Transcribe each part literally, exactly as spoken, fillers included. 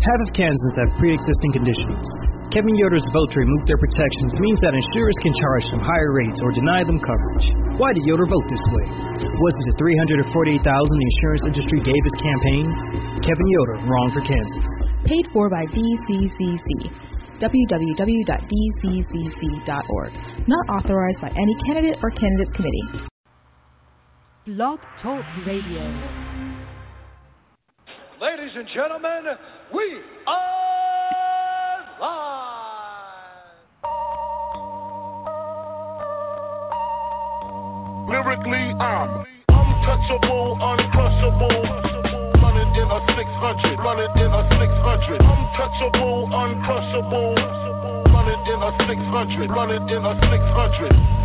Half of Kansans have pre-existing conditions. Kevin Yoder's vote to remove their protections means that insurers can charge them higher rates or deny them coverage. Why did Yoder vote this way? Was it the three hundred forty-eight thousand the insurance industry gave his campaign? Kevin Yoder, wrong for Kansas. Paid for by D C C C. w w w dot d c c c dot org. Not authorized by any candidate or candidates committee. Blog Talk Radio. Ladies and gentlemen, we are live. Lyrically, I'm untouchable, uncrushable. Running in a six hundred, running in a six hundred. Untouchable, uncrushable. Running in a six hundred, running in a six hundred.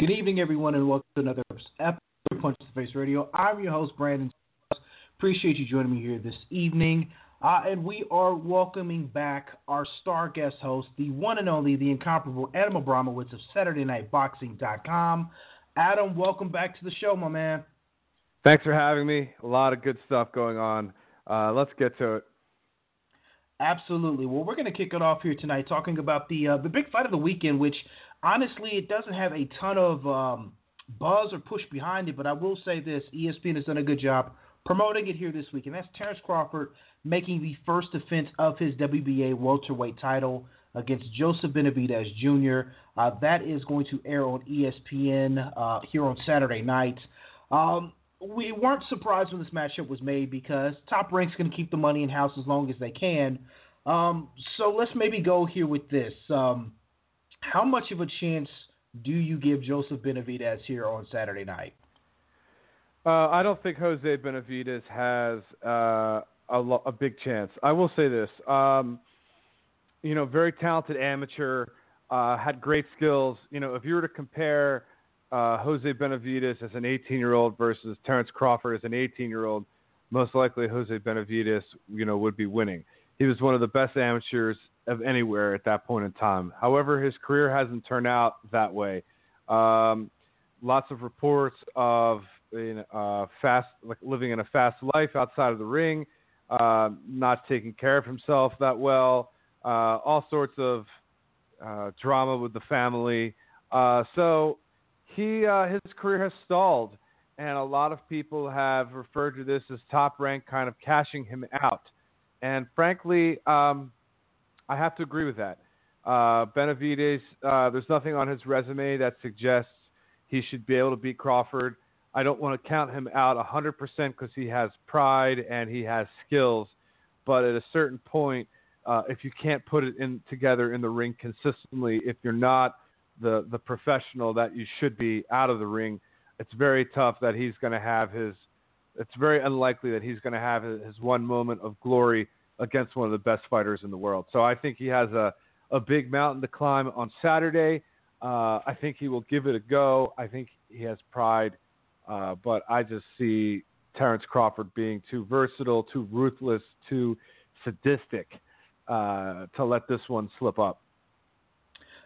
Good evening, everyone, and welcome to another episode of Punch to the Face Radio. I'm your host, Brandon. Appreciate you joining me here this evening. Uh, and we are welcoming back our star guest host, the one and only, the incomparable Adam Abramowitz of Saturday Night Boxing dot com. Adam, welcome back to the show, my man. Thanks for having me. A lot of good stuff going on. Uh, let's get to it. Absolutely. Well, we're going to kick it off here tonight talking about the uh, the big fight of the weekend, which honestly, it doesn't have a ton of um, buzz or push behind it, but I will say this. E S P N has done a good job promoting it here this week, and that's Terence Crawford making the first defense of his W B A welterweight title against Jose Benavidez Junior Uh, that is going to air on E S P N uh, here on Saturday night. Um, we weren't surprised when this matchup was made because Top Rank's going to keep the money in-house as long as they can. Um, so let's maybe go here with this. Um How much of a chance do you give Joseph Benavidez here on Saturday night? Uh, I don't think Jose Benavidez has uh, a, lo- a big chance. I will say this. Um, you know, very talented amateur, uh, had great skills. You know, if you were to compare uh, Jose Benavidez as an eighteen-year-old versus Terence Crawford as an eighteen-year-old, most likely Jose Benavidez, you know, would be winning. He was one of the best amateurs of anywhere at that point in time. However, his career hasn't turned out that way. Um, lots of reports of you know, uh, fast, like living in a fast life outside of the ring, uh, not taking care of himself that well, uh, all sorts of uh, drama with the family. Uh, so he uh, his career has stalled, and a lot of people have referred to this as Top Rank kind of cashing him out. And frankly, um, I have to agree with that. Uh, Benavidez, uh, there's nothing on his resume that suggests he should be able to beat Crawford. I don't want to count him out one hundred percent because he has pride and he has skills. But at a certain point, uh, if you can't put it in together in the ring consistently, if you're not the, the professional that you should be out of the ring, it's very tough that he's going to have his – it's very unlikely that he's going to have his one moment of glory against one of the best fighters in the world. So I think he has a, a big mountain to climb on Saturday. Uh, I think he will give it a go. I think he has pride. Uh, but I just see Terence Crawford being too versatile, too ruthless, too sadistic uh, to let this one slip up.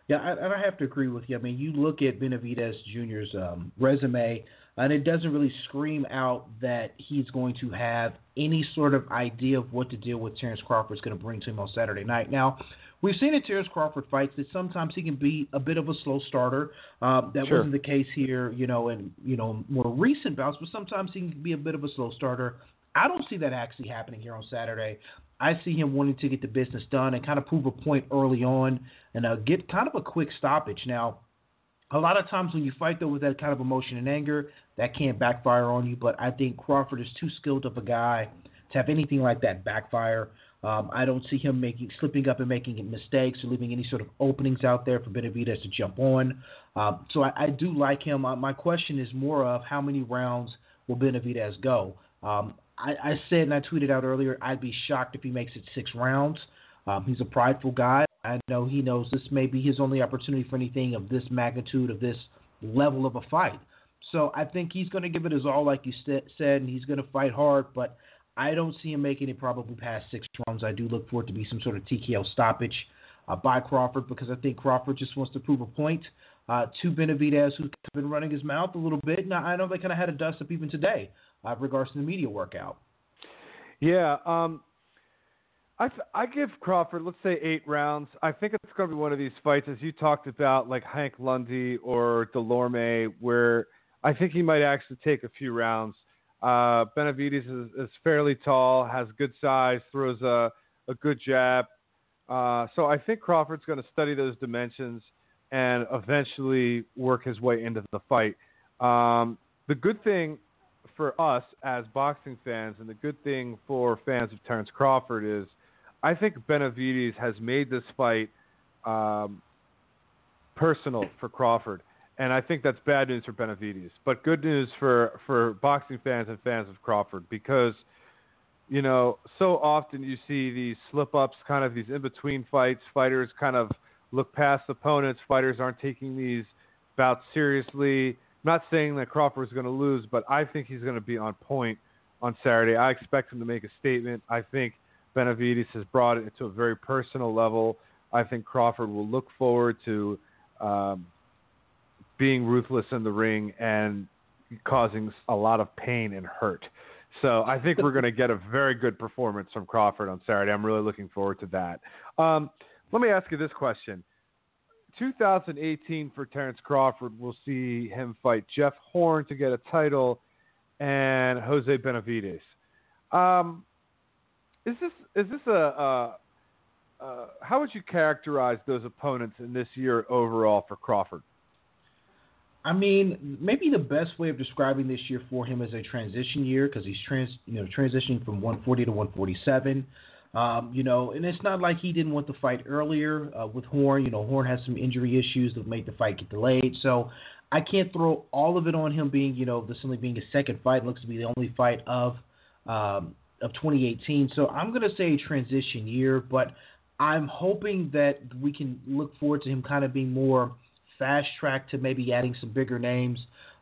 Yeah, I, I have to agree with you. I mean, you look at Benavidez Junior's um, resume, and it doesn't really scream out that he's going to have any sort of idea of what to deal with Terence Crawford's going to bring to him on Saturday night. Now, we've seen in Terence Crawford fights that sometimes he can be a bit of a slow starter. Um, that sure. wasn't the case here, you know, in you know more recent bouts, but sometimes he can be a bit of a slow starter. I don't see that actually happening here on Saturday. I see him wanting to get the business done and kind of prove a point early on and uh, get kind of a quick stoppage. Now, a lot of times when you fight, though, with that kind of emotion and anger, that can backfire on you. But I think Crawford is too skilled of a guy to have anything like that backfire. Um, I don't see him making slipping up and making mistakes or leaving any sort of openings out there for Benavidez to jump on. Um, so I, I do like him. Uh, my question is more of how many rounds will Benavidez go? Um I, I said and I tweeted out earlier, I'd be shocked if he makes it six rounds. Um, he's a prideful guy. I know he knows this may be his only opportunity for anything of this magnitude, of this level of a fight. So I think he's going to give it his all, like you st- said, and he's going to fight hard. But I don't see him making it probably past six rounds. I do look for it to be some sort of T K O stoppage uh, by Crawford because I think Crawford just wants to prove a point. uh, to Benavidez, who's been running his mouth a little bit. And I know they kind of had a dust-up even today uh, in regards to the media workout. Yeah, um, I, I give Crawford, let's say, eight rounds. I think it's going to be one of these fights, as you talked about, like Hank Lundy or Dulorme, where I think he might actually take a few rounds. Uh, Benavidez is, is fairly tall, has good size, throws a, a good jab. Uh, so I think Crawford's going to study those dimensions and eventually work his way into the fight. Um, the good thing for us as boxing fans and the good thing for fans of Terence Crawford is I think Benavidez has made this fight um, personal for Crawford. And I think that's bad news for Benavidez, but good news for, for boxing fans and fans of Crawford, because, you know, so often you see these slip-ups, kind of these in-between fights. Fighters kind of look past opponents. Fighters aren't taking these bouts seriously. I'm not saying that Crawford's going to lose, but I think he's going to be on point on Saturday. I expect him to make a statement. I think Benavidez has brought it to a very personal level. I think Crawford will look forward to um, – being ruthless in the ring and causing a lot of pain and hurt. So I think we're going to get a very good performance from Crawford on Saturday. I'm really looking forward to that. Um, let me ask you this question. two thousand eighteen for Terence Crawford will see him fight Jeff Horn to get a title and Jose Benavidez. Um, is this, is this a, a, a, how would you characterize those opponents in this year overall for Crawford? I mean, maybe the best way of describing this year for him is a transition year, because he's trans, you know, transitioning from one forty to one forty-seven. Um, you know, and it's not like he didn't want to fight earlier uh, with Horn. You know, Horn has some injury issues that made the fight get delayed. So I can't throw all of it on him being, you know, this only being his second fight. It looks to be the only fight of um, of twenty eighteen. So I'm going to say a transition year, but I'm hoping that we can look forward to him kind of being more fast track to maybe adding some bigger names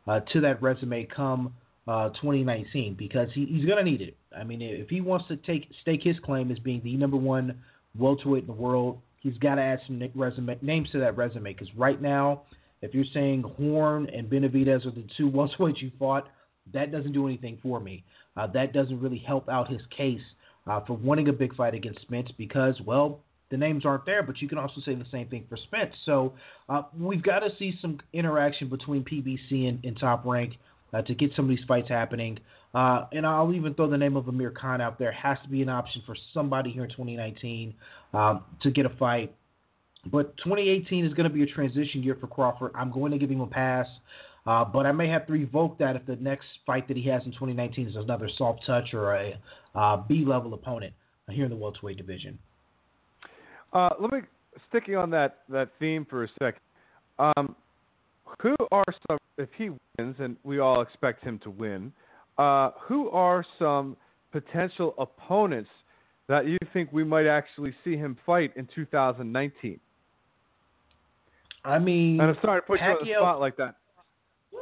uh, to that resume come uh, twenty nineteen, because he, he's going to need it. I mean, if he wants to take stake his claim as being the number one welterweight in the world, he's got to add some resume names to that resume, because right now, if you're saying Horn and Benavidez are the two welterweights you fought, that doesn't do anything for me. Uh, that doesn't really help out his case uh, for wanting a big fight against Spence, because, well, the names aren't there, but you can also say the same thing for Spence. So uh, we've got to see some interaction between P B C and, and Top Rank uh, to get some of these fights happening. Uh, and I'll even throw the name of Amir Khan out there. Has to be an option for somebody here in twenty nineteen uh, to get a fight. But twenty eighteen is going to be a transition year for Crawford. I'm going to give him a pass, uh, but I may have to revoke that if the next fight that he has in twenty nineteen is another soft touch or a uh, B-level opponent here in the welterweight division. Uh, let me, sticking on that, that theme for a second, um, who are some, if he wins, and we all expect him to win, uh, who are some potential opponents that you think we might actually see him fight in two thousand nineteen? I mean, and I'm sorry to put Pacquiao, you on the spot like that.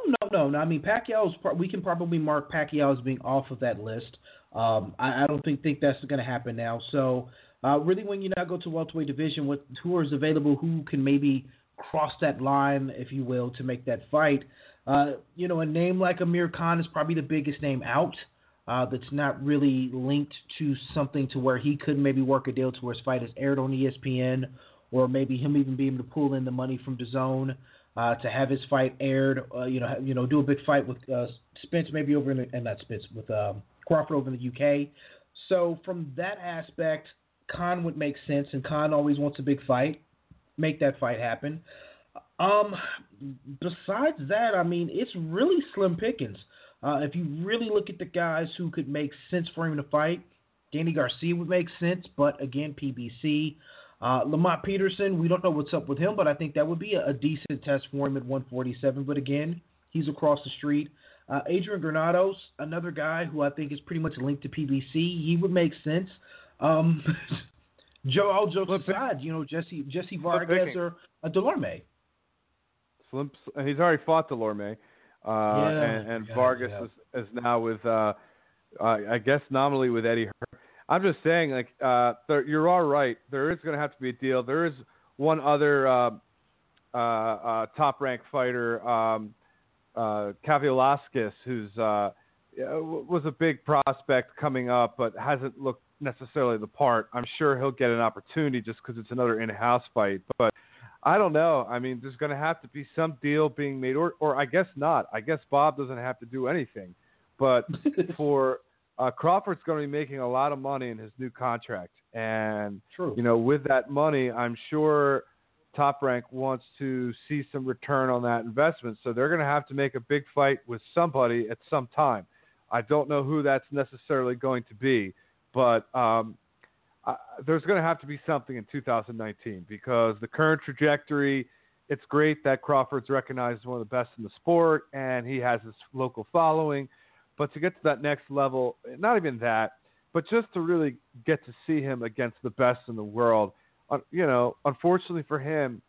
No, no, no. I mean, Pacquiao's, we can probably mark Pacquiao as being off of that list. Um, I, I don't think, think that's going to happen now. So, Uh, really, when you now go to welterweight division, what who is available, who can maybe cross that line, if you will, to make that fight. Uh, you know, a name like Amir Khan is probably the biggest name out uh, that's not really linked to something to where he could maybe work a deal to where his fight is aired on E S P N, or maybe him even being able to pull in the money from DAZN uh, to have his fight aired. Uh, you know, you know, do a big fight with uh, Spence, maybe over in the, and not Spence with um, Crawford over in the U K. So from that aspect, Khan would make sense, and Khan always wants a big fight. Make that fight happen. Um, besides that, I mean, it's really slim pickings. Uh, if you really look at the guys who could make sense for him to fight, Danny Garcia would make sense, but again, P B C. Uh, Lamont Peterson, we don't know what's up with him, but I think that would be a, a decent test for him at one forty-seven. But again, he's across the street. Uh, Adrian Granados, another guy who I think is pretty much linked to P B C. He would make sense. Um, Joe, all jokes Flip aside, you know, Jessie, Jessie Vargas or uh, Dulorme. He's already fought Dulorme, uh, yeah, and, and yeah, Vargas yeah. Is, is now with, uh, uh, I guess, nominally with Eddie Hearn. I'm just saying, like, uh, there, you're all right. There is going to have to be a deal. There is one other uh, uh, uh, Top Rank fighter um, uh, Kavilaskis, who's uh, was a big prospect coming up, but hasn't looked necessarily the part. I'm sure he'll get an opportunity just because it's another in-house fight. But I don't know. I mean, there's going to have to be some deal being made, or, or I guess not. I guess Bob doesn't have to do anything. But for uh, Crawford's going to be making a lot of money in his new contract. And, True. you know, with that money, I'm sure Top Rank wants to see some return on that investment. So they're going to have to make a big fight with somebody at some time. I don't know who that's necessarily going to be, but um, uh, there's going to have to be something in two thousand nineteen because the current trajectory, it's great that Crawford's recognized as one of the best in the sport and he has his local following. But to get to that next level, not even that, but just to really get to see him against the best in the world. Uh, you know, unfortunately for him,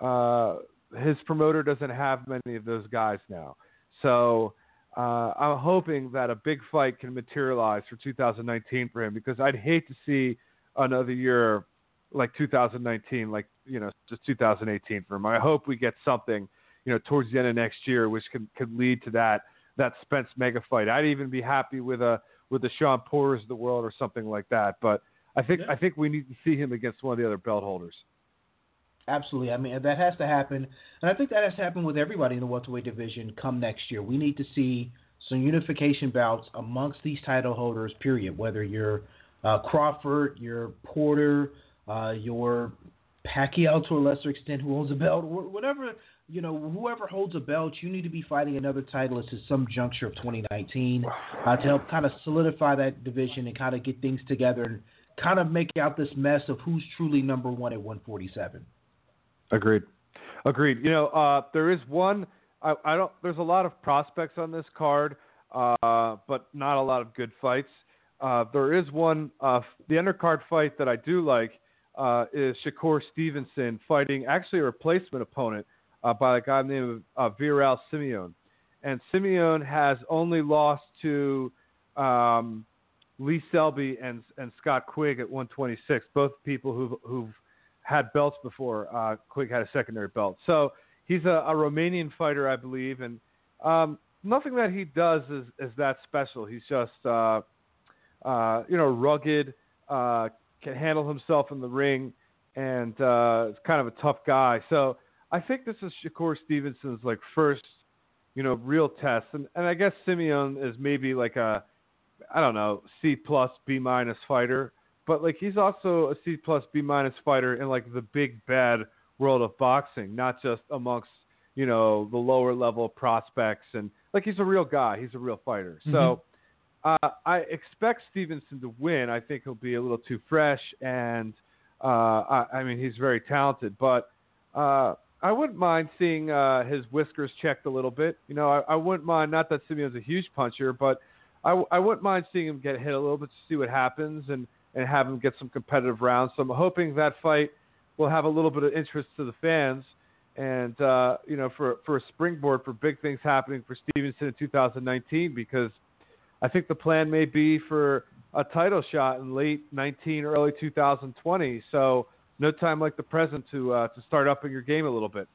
uh, his promoter doesn't have many of those guys now. So uh, I'm hoping that a big fight can materialize for two thousand nineteen for him, because I'd hate to see another year like two thousand nineteen, like, you know, just two thousand eighteen for him. I hope we get something, you know, towards the end of next year, which can, could lead to that, that Spence mega fight. I'd even be happy with a, with the Sean Porters of the world or something like that. But I think, yeah. I think we need to see him against one of the other belt holders. Absolutely. I mean, that has to happen. And I think that has to happen with everybody in the welterweight division come next year. We need to see some unification bouts amongst these title holders, period. Whether you're uh, Crawford, you're Porter, uh, you're Pacquiao to a lesser extent who holds a belt, or whatever. You know, whoever holds a belt, you need to be fighting another title at some juncture of twenty nineteen uh, to help kind of solidify that division and kind of get things together and kind of make out this mess of who's truly number one at one forty-seven. Agreed. Agreed. You know, uh, there is one I, – I don't. There's a lot of prospects on this card, uh, but not a lot of good fights. Uh, there is one uh, – the undercard fight that I do like uh, is Shakur Stevenson fighting actually a replacement opponent, Uh, by a guy named uh, Viorel Simion. And Simion has only lost to um, Lee Selby and and Scott Quigg at one twenty-six, both people who've, who've had belts before. Uh, Quigg had a secondary belt. So he's a, a Romanian fighter, I believe, and um, nothing that he does is, is that special. He's just, uh, uh, you know, rugged, uh, can handle himself in the ring, and uh, is kind of a tough guy. So I think this is Shakur Stevenson's like first, you know, real test, and and I guess Simion is maybe like a, I don't know, C plus B minus fighter, but like he's also a C plus B minus fighter in like the big bad world of boxing, not just amongst, you know, the lower level prospects, and like he's a real guy, he's a real fighter. Mm-hmm. So uh, I expect Stevenson to win. I think he'll be a little too fresh, and uh, I, I mean he's very talented, but. Uh, I wouldn't mind seeing uh, his whiskers checked a little bit. You know, I, I wouldn't mind, not that Simeon's a huge puncher, but I, I wouldn't mind seeing him get hit a little bit to see what happens and, and have him get some competitive rounds. So I'm hoping that fight will have a little bit of interest to the fans and, uh, you know, for, for a springboard for big things happening for Stevenson in two thousand nineteen, because I think the plan may be for a title shot in late nineteen, early two thousand twenty. So, no time like the present to uh, to start upping your game a little bit.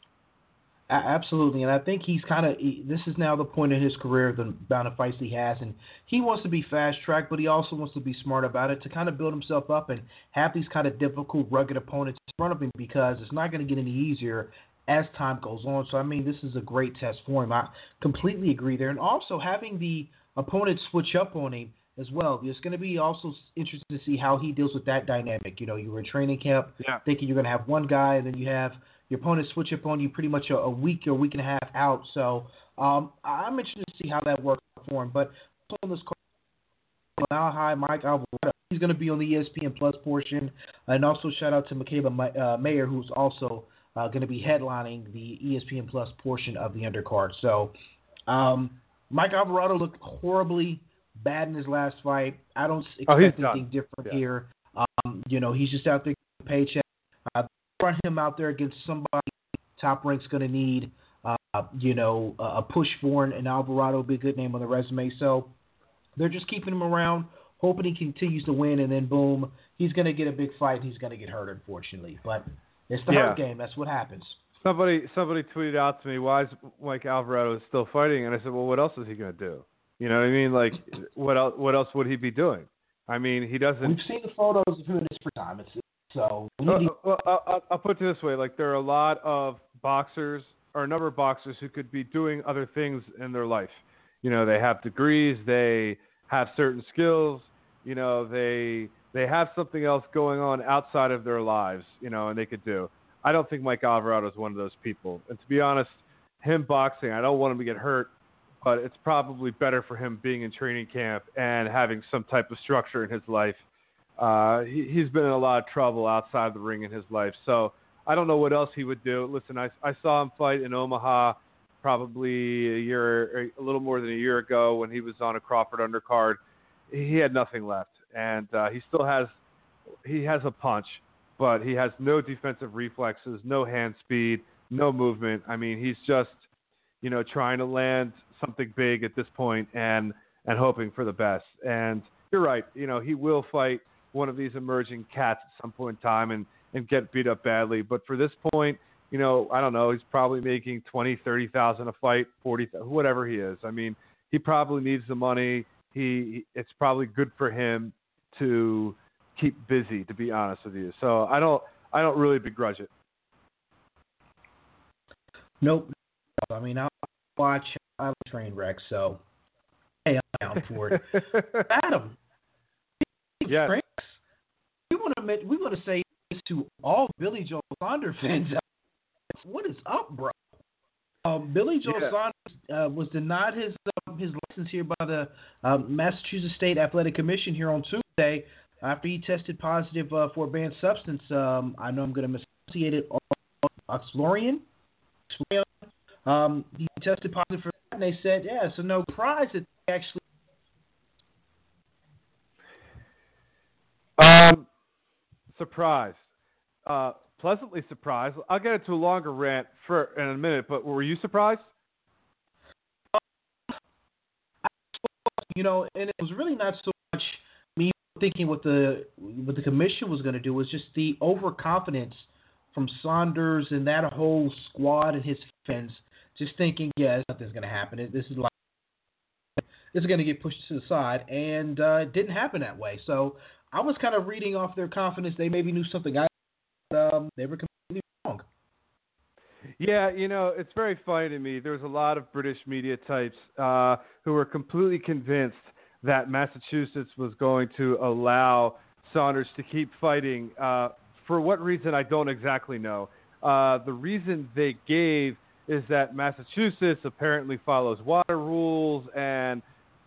Absolutely, and I think he's kind of – this is now the point in his career, the amount of fights he has, and he wants to be fast-tracked, but he also wants to be smart about it to kind of build himself up and have these kind of difficult, rugged opponents in front of him, because it's not going to get any easier as time goes on. So, I mean, this is a great test for him. I completely agree there. And also having the opponent switch up on him as well. It's going to be also interesting to see how he deals with that dynamic. You know, you were in training camp yeah. thinking you're going to have one guy, and then you have your opponent switch up on you pretty much a, a week or week and a half out. So um, I'm interested to see how that works for him. But on this call, Mike Alvarado, he's going to be on the E S P N Plus portion. And also shout out to Makeba Mayer, who's also uh, going to be headlining the E S P N Plus portion of the undercard. So um, Mike Alvarado looked horribly bad in his last fight. I don't expect oh, anything different yeah. here. Um, you know, he's just out there getting a paycheck. Uh, front him out there against somebody Top Rank's going to need, uh, you know, a push for, and, and Alvarado would be a good name on the resume. So they're just keeping him around, hoping he continues to win, and then boom, he's going to get a big fight and he's going to get hurt, unfortunately. But it's the yeah. hurt game. That's what happens. Somebody somebody tweeted out to me, why is Mike Alvarado still fighting? And I said, well, what else is he going to do? You know what I mean? Like, what else, what else would he be doing? I mean, he doesn't... We've seen the photos of him in his retirement, so... We need... uh, well, I'll, I'll put it this way. Like, there are a lot of boxers, or a number of boxers, who could be doing other things in their life. You know, they have degrees, they have certain skills, you know, they they have something else going on outside of their lives, you know, and they could do. I don't think Mike Alvarado is one of those people. And to be honest, him boxing, I don't want him to get hurt, but it's probably better for him being in training camp and having some type of structure in his life. Uh, he, he's been in a lot of trouble outside the ring in his life. So I don't know what else he would do. Listen, I, I saw him fight in Omaha probably a year, a little more than a year ago when he was on a Crawford undercard. He had nothing left. And uh, he still has, he has a punch, but he has no defensive reflexes, no hand speed, no movement. I mean, he's just, you know, trying to land something big at this point and, and hoping for the best. And you're right. You know, he will fight one of these emerging cats at some point in time and, and get beat up badly. But for this point, you know, I don't know, he's probably making twenty, thirty thousand a fight, forty, whatever he is. I mean, he probably needs the money. He, it's probably good for him to keep busy, to be honest with you. So I don't, I don't really begrudge it. Nope. I mean, I'll watch, I'm a train wreck, so hey, I'm down for it. Adam, yeah, we want to admit, we want to say this to all Billy Joe Saunders fans. What is up, bro? Um, Billy Joe yeah. Saunders uh, was denied his uh, his license here by the uh, Massachusetts State Athletic Commission here on Tuesday after he tested positive uh, for a banned substance. Um, I know I'm going to associate it on Oxflorian. Um, he tested positive for that, and they said, yeah, so no prize that they actually... Um, surprised. Uh, pleasantly surprised. I'll get into a longer rant for in a minute, but were you surprised? Um, I was, you know, and it was really not so much me thinking what the, what the commission was going to do. It was just the overconfidence from Saunders and that whole squad and his fans. Just thinking, yeah, nothing's going to happen. This is like this is going to get pushed to the side, and uh, it didn't happen that way. So I was kind of reading off their confidence. They maybe knew something I, but um, they were completely wrong. Yeah, you know, it's very funny to me. There's a lot of British media types uh, who were completely convinced that Massachusetts was going to allow Saunders to keep fighting. Uh, for what reason, I don't exactly know. Uh, the reason they gave is that Massachusetts apparently follows WADA rules, and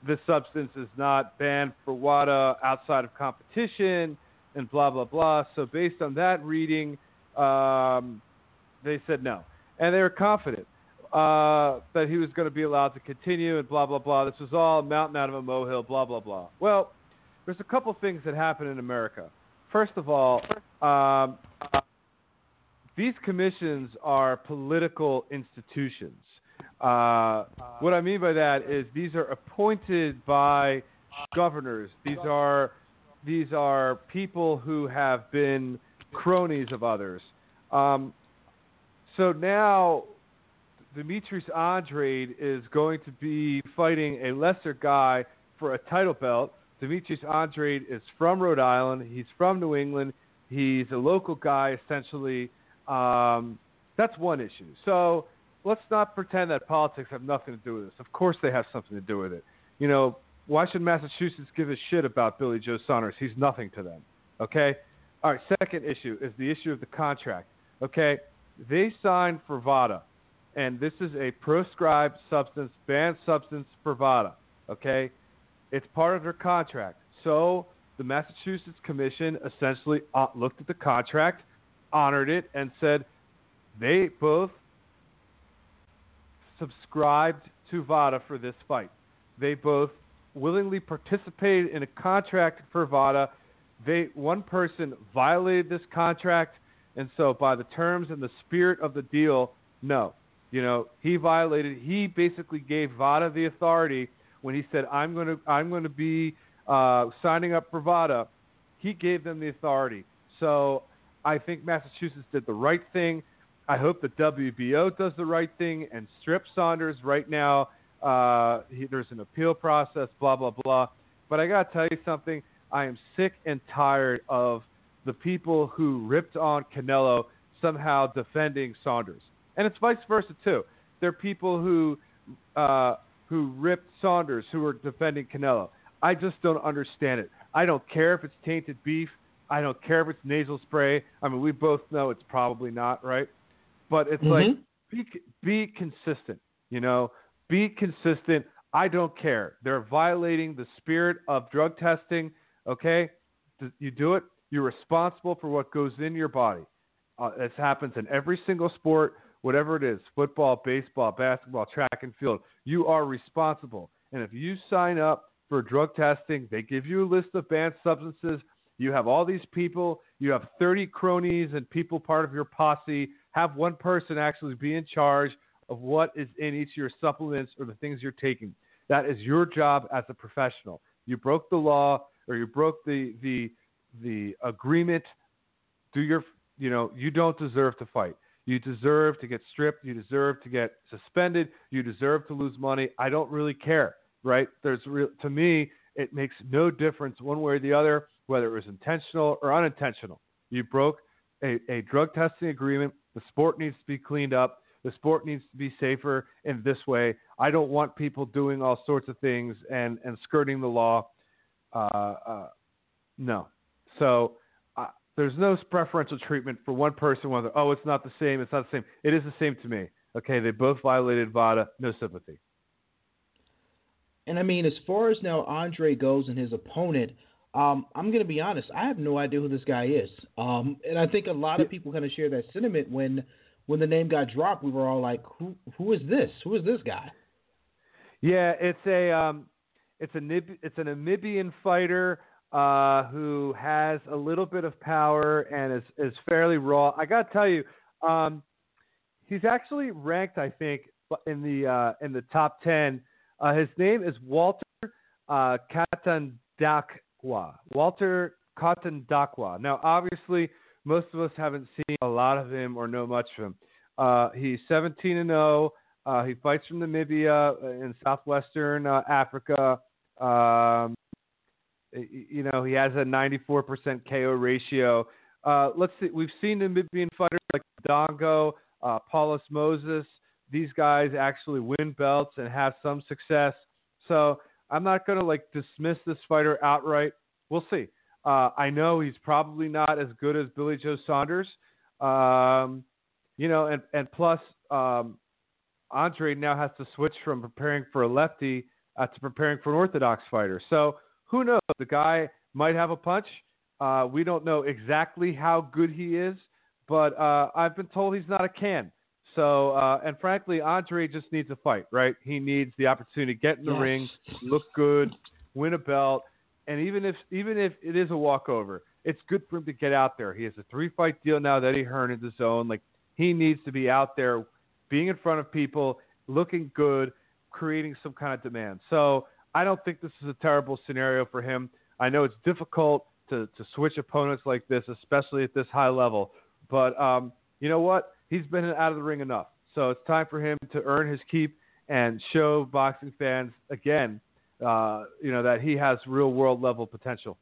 this substance is not banned for WADA outside of competition, and blah, blah, blah. So based on that reading, um, they said no. And they were confident uh, that he was going to be allowed to continue, and blah, blah, blah. This was all a mountain out of a molehill, blah, blah, blah. Well, there's a couple things that happen in America. First of all, um, these commissions are political institutions. Uh, what I mean by that is these are appointed by governors. These are these are people who have been cronies of others. Um, so now Demetrius Andrade is going to be fighting a lesser guy for a title belt. Demetrius Andrade is from Rhode Island. He's from New England. He's a local guy, essentially. Um, that's one issue. So let's not pretend that politics have nothing to do with this. Of course they have something to do with it. You know, why should Massachusetts give a shit about Billy Joe Saunders? He's nothing to them. Okay. All right. Second issue is the issue of the contract. Okay. They signed for WADA, and this is a proscribed substance, banned substance for WADA. Okay. It's part of their contract. So the Massachusetts Commission essentially looked at the contract, honored it, and said they both subscribed to WADA for this fight. They both willingly participated in a contract for WADA. They, one person violated this contract, and so by the terms and the spirit of the deal, no. You know, he violated, he basically gave WADA the authority when he said, I'm going to, I'm going to be uh, signing up for WADA. He gave them the authority. So I think Massachusetts did the right thing. I hope the W B O does the right thing and strips Saunders right now. Uh, he, there's an appeal process, blah, blah, blah. But I got to tell you something. I am sick and tired of the people who ripped on Canelo somehow defending Saunders. And it's vice versa, too. There are people who uh, who ripped Saunders who are defending Canelo. I just don't understand it. I don't care if it's tainted beef. I don't care if it's nasal spray. I mean, we both know it's probably not, right? But it's mm-hmm. like, be, be consistent, you know? Be consistent. I don't care. They're violating the spirit of drug testing, okay? You do it. You're responsible for what goes in your body. Uh, this happens in every single sport, whatever it is, football, baseball, basketball, track and field. You are responsible. And if you sign up for drug testing, they give you a list of banned substances. You have all these people. You have thirty cronies and people part of your posse. Have one person actually be in charge of what is in each of your supplements or the things you're taking. That is your job as a professional. You broke the law or you broke the the the agreement. Do your you know you don't deserve to fight. You deserve to get stripped. You deserve to get suspended. You deserve to lose money. I don't really care, right? There's real, to me, it makes no difference one way or the other whether it was intentional or unintentional. You broke a, a drug testing agreement. The sport needs to be cleaned up. The sport needs to be safer in this way. I don't want people doing all sorts of things and, and skirting the law. Uh, uh, no. So uh, there's no preferential treatment for one person. One other. Oh, it's not the same. It's not the same. It is the same to me. Okay, they both violated V A D A. No sympathy. And, I mean, as far as now Andre goes and his opponent, um, I'm going to be honest. I have no idea who this guy is. Um, and I think a lot of people kind of share that sentiment when – when the name got dropped, we were all like, "Who? Who is this? Who is this guy?" Yeah, it's a um, it's a it's an Namibian fighter uh, who has a little bit of power and is is fairly raw. I gotta tell you, um, he's actually ranked, I think, in the uh, in the top ten. Uh, his name is Walter uh, Katandakwa. Walter Katandakwa. Now, obviously, most of us haven't seen a lot of him or know much of him. Uh, he's seventeen and oh. Uh, he fights from Namibia in southwestern uh, Africa. Um, you know, he has a ninety-four percent K O ratio. Uh, let's see. We've seen Namibian fighters like Dongo, uh, Paulus Moses. These guys actually win belts and have some success. So I'm not going to like dismiss this fighter outright. We'll see. Uh, I know he's probably not as good as Billy Joe Saunders, um, you know, and, and plus um, Andre now has to switch from preparing for a lefty uh, to preparing for an orthodox fighter. So who knows? The guy might have a punch. Uh, we don't know exactly how good he is, but uh, I've been told he's not a can. So, uh, and frankly, Andre just needs a fight, right? He needs the opportunity to get in the yes. ring, look good, win a belt. And even if even if it is a walkover, it's good for him to get out there. He has a three-fight deal now that Eddie Hearn in the zone. Like, he needs to be out there being in front of people, looking good, creating some kind of demand. So I don't think this is a terrible scenario for him. I know it's difficult to, to switch opponents like this, especially at this high level. But um, you know what? He's been out of the ring enough. So it's time for him to earn his keep and show boxing fans, again, Uh, you know, that he has real world level potential.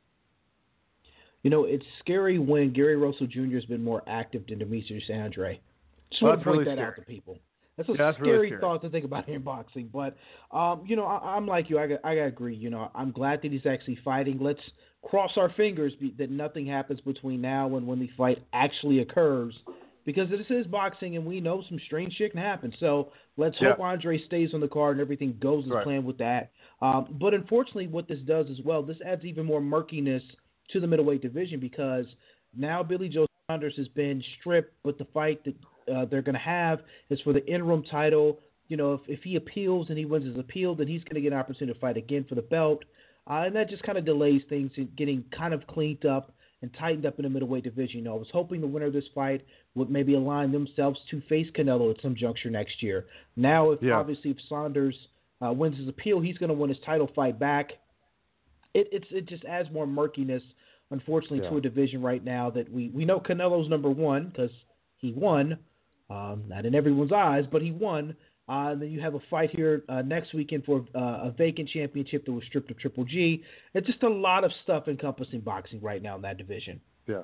You know, it's scary when Gary Russell Junior has been more active than Demetrius Andrade. Just want to point that out to people. That's a scary thought to think about in boxing. But, um, you know, I, I'm like you. I got, I got to agree. You know, I'm glad that he's actually fighting. Let's cross our fingers be, that nothing happens between now and when the fight actually occurs, because this is boxing and we know some strange shit can happen. So let's yeah. hope Andre stays on the card and everything goes as right. planned with that. Um, but unfortunately, what this does as well, this adds even more murkiness to the middleweight division, because now Billy Joe Saunders has been stripped, but the fight that uh, they're going to have is for the interim title. You know, if, if he appeals and he wins his appeal, then he's going to get an opportunity to fight again for the belt. Uh, and that just kind of delays things in getting kind of cleaned up and tightened up in the middleweight division. You know, I was hoping the winner of this fight would maybe align themselves to face Canelo at some juncture next year. Now, if yeah. obviously if Saunders – Uh, wins his appeal, he's going to win his title fight back. It it's, it just adds more murkiness, unfortunately, yeah. to a division right now that we, we know Canelo's number one because he won, Um, not in everyone's eyes, but he won. Uh, and then you have a fight here uh, next weekend for uh, a vacant championship that was stripped of Triple G. It's just a lot of stuff encompassing boxing right now in that division. Yeah.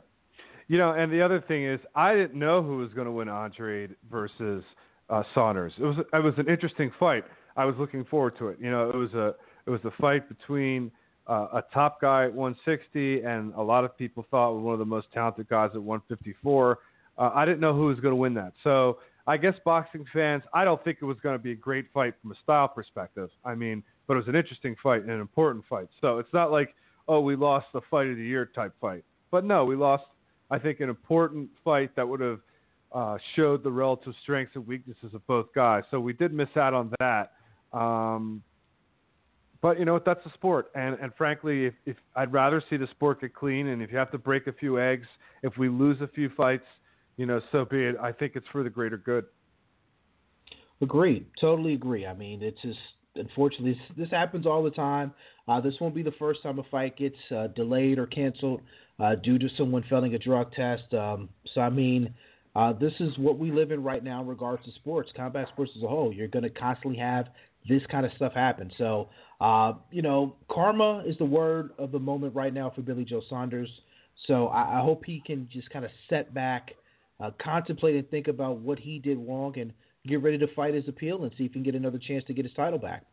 You know, and the other thing is I didn't know who was going to win Andrade versus uh, Saunders. It was it was an interesting fight. I was looking forward to it. You know, it was a it was a fight between uh, a top guy at one sixty and a lot of people thought was one of the most talented guys at one fifty-four. Uh, I didn't know who was going to win that. So I guess boxing fans, I don't think it was going to be a great fight from a style perspective. I mean, but it was an interesting fight and an important fight. So it's not like, oh, we lost the fight of the year type fight. But no, we lost, I think, an important fight that would have uh, showed the relative strengths and weaknesses of both guys. So we did miss out on that. Um, but, you know what, that's the sport. And, and frankly, if, if I'd rather see the sport get clean. And if you have to break a few eggs, if we lose a few fights, you know, so be it. I think it's for the greater good. Agreed. Totally agree. I mean, it's just, unfortunately, this happens all the time. Uh, this won't be the first time a fight gets uh, delayed or canceled uh, due to someone failing a drug test. Um, so, I mean, uh, this is what we live in right now in regards to sports, combat sports as a whole. You're going to constantly have this kind of stuff happen. So, uh, you know, karma is the word of the moment right now for Billy Joe Saunders. So I, I hope he can just kind of set back, Uh, contemplate and think about what he did wrong and get ready to fight his appeal and see if he can get another chance to get his title back.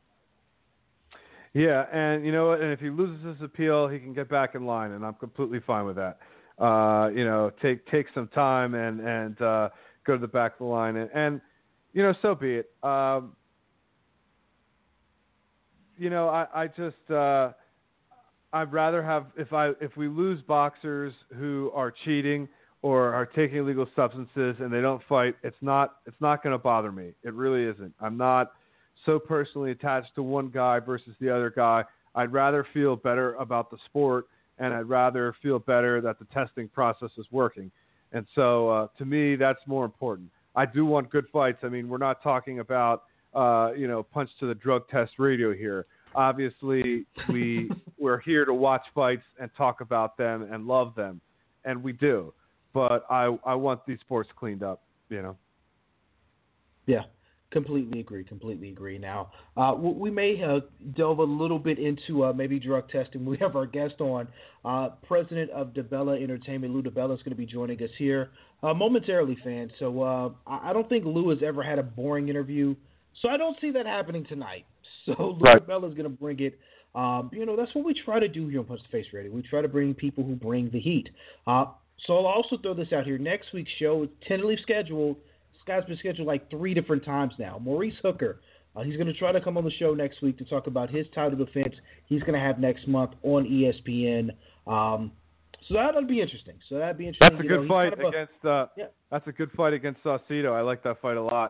Yeah, and you know what? And if he loses his appeal, he can get back in line, and I'm completely fine with that. Uh, you know, take take some time and, and uh, go to the back of the line. And, and you know, so be it. Um, you know, I, I just uh, – I'd rather have – if I if we lose boxers who are cheating – or are taking illegal substances and they don't fight, it's not it's not going to bother me. It really isn't. I'm not so personally attached to one guy versus the other guy. I'd rather feel better about the sport, and I'd rather feel better that the testing process is working. And so, uh, to me, that's more important. I do want good fights. I mean, we're not talking about, uh, you know, punch to the drug test radio here. Obviously, we, we're here to watch fights and talk about them and love them, and we do. But I, I want these sports cleaned up, you know. Yeah, completely agree, completely agree. Now, uh, we may uh, delve a little bit into uh, maybe drug testing. We have our guest on, uh, president of DiBella Entertainment, Lou DiBella, is going to be joining us here uh, momentarily, fans. So uh, I don't think Lou has ever had a boring interview, so I don't see that happening tonight. So Lou right. DiBella is going to bring it. Um, you know, that's what we try to do here on Punch the Face Radio. We try to bring people who bring the heat. Uh So I'll also throw this out here. Next week's show is tentatively scheduled. This guy's been scheduled like three different times now. Maurice Hooker, uh, he's going to try to come on the show next week to talk about his title defense he's going to have next month on E S P N. Um, so that'll be interesting. So that'd be interesting. That's a you good know, fight kind of against. A, uh, yeah. That's a good fight against Saucedo. I like that fight a lot.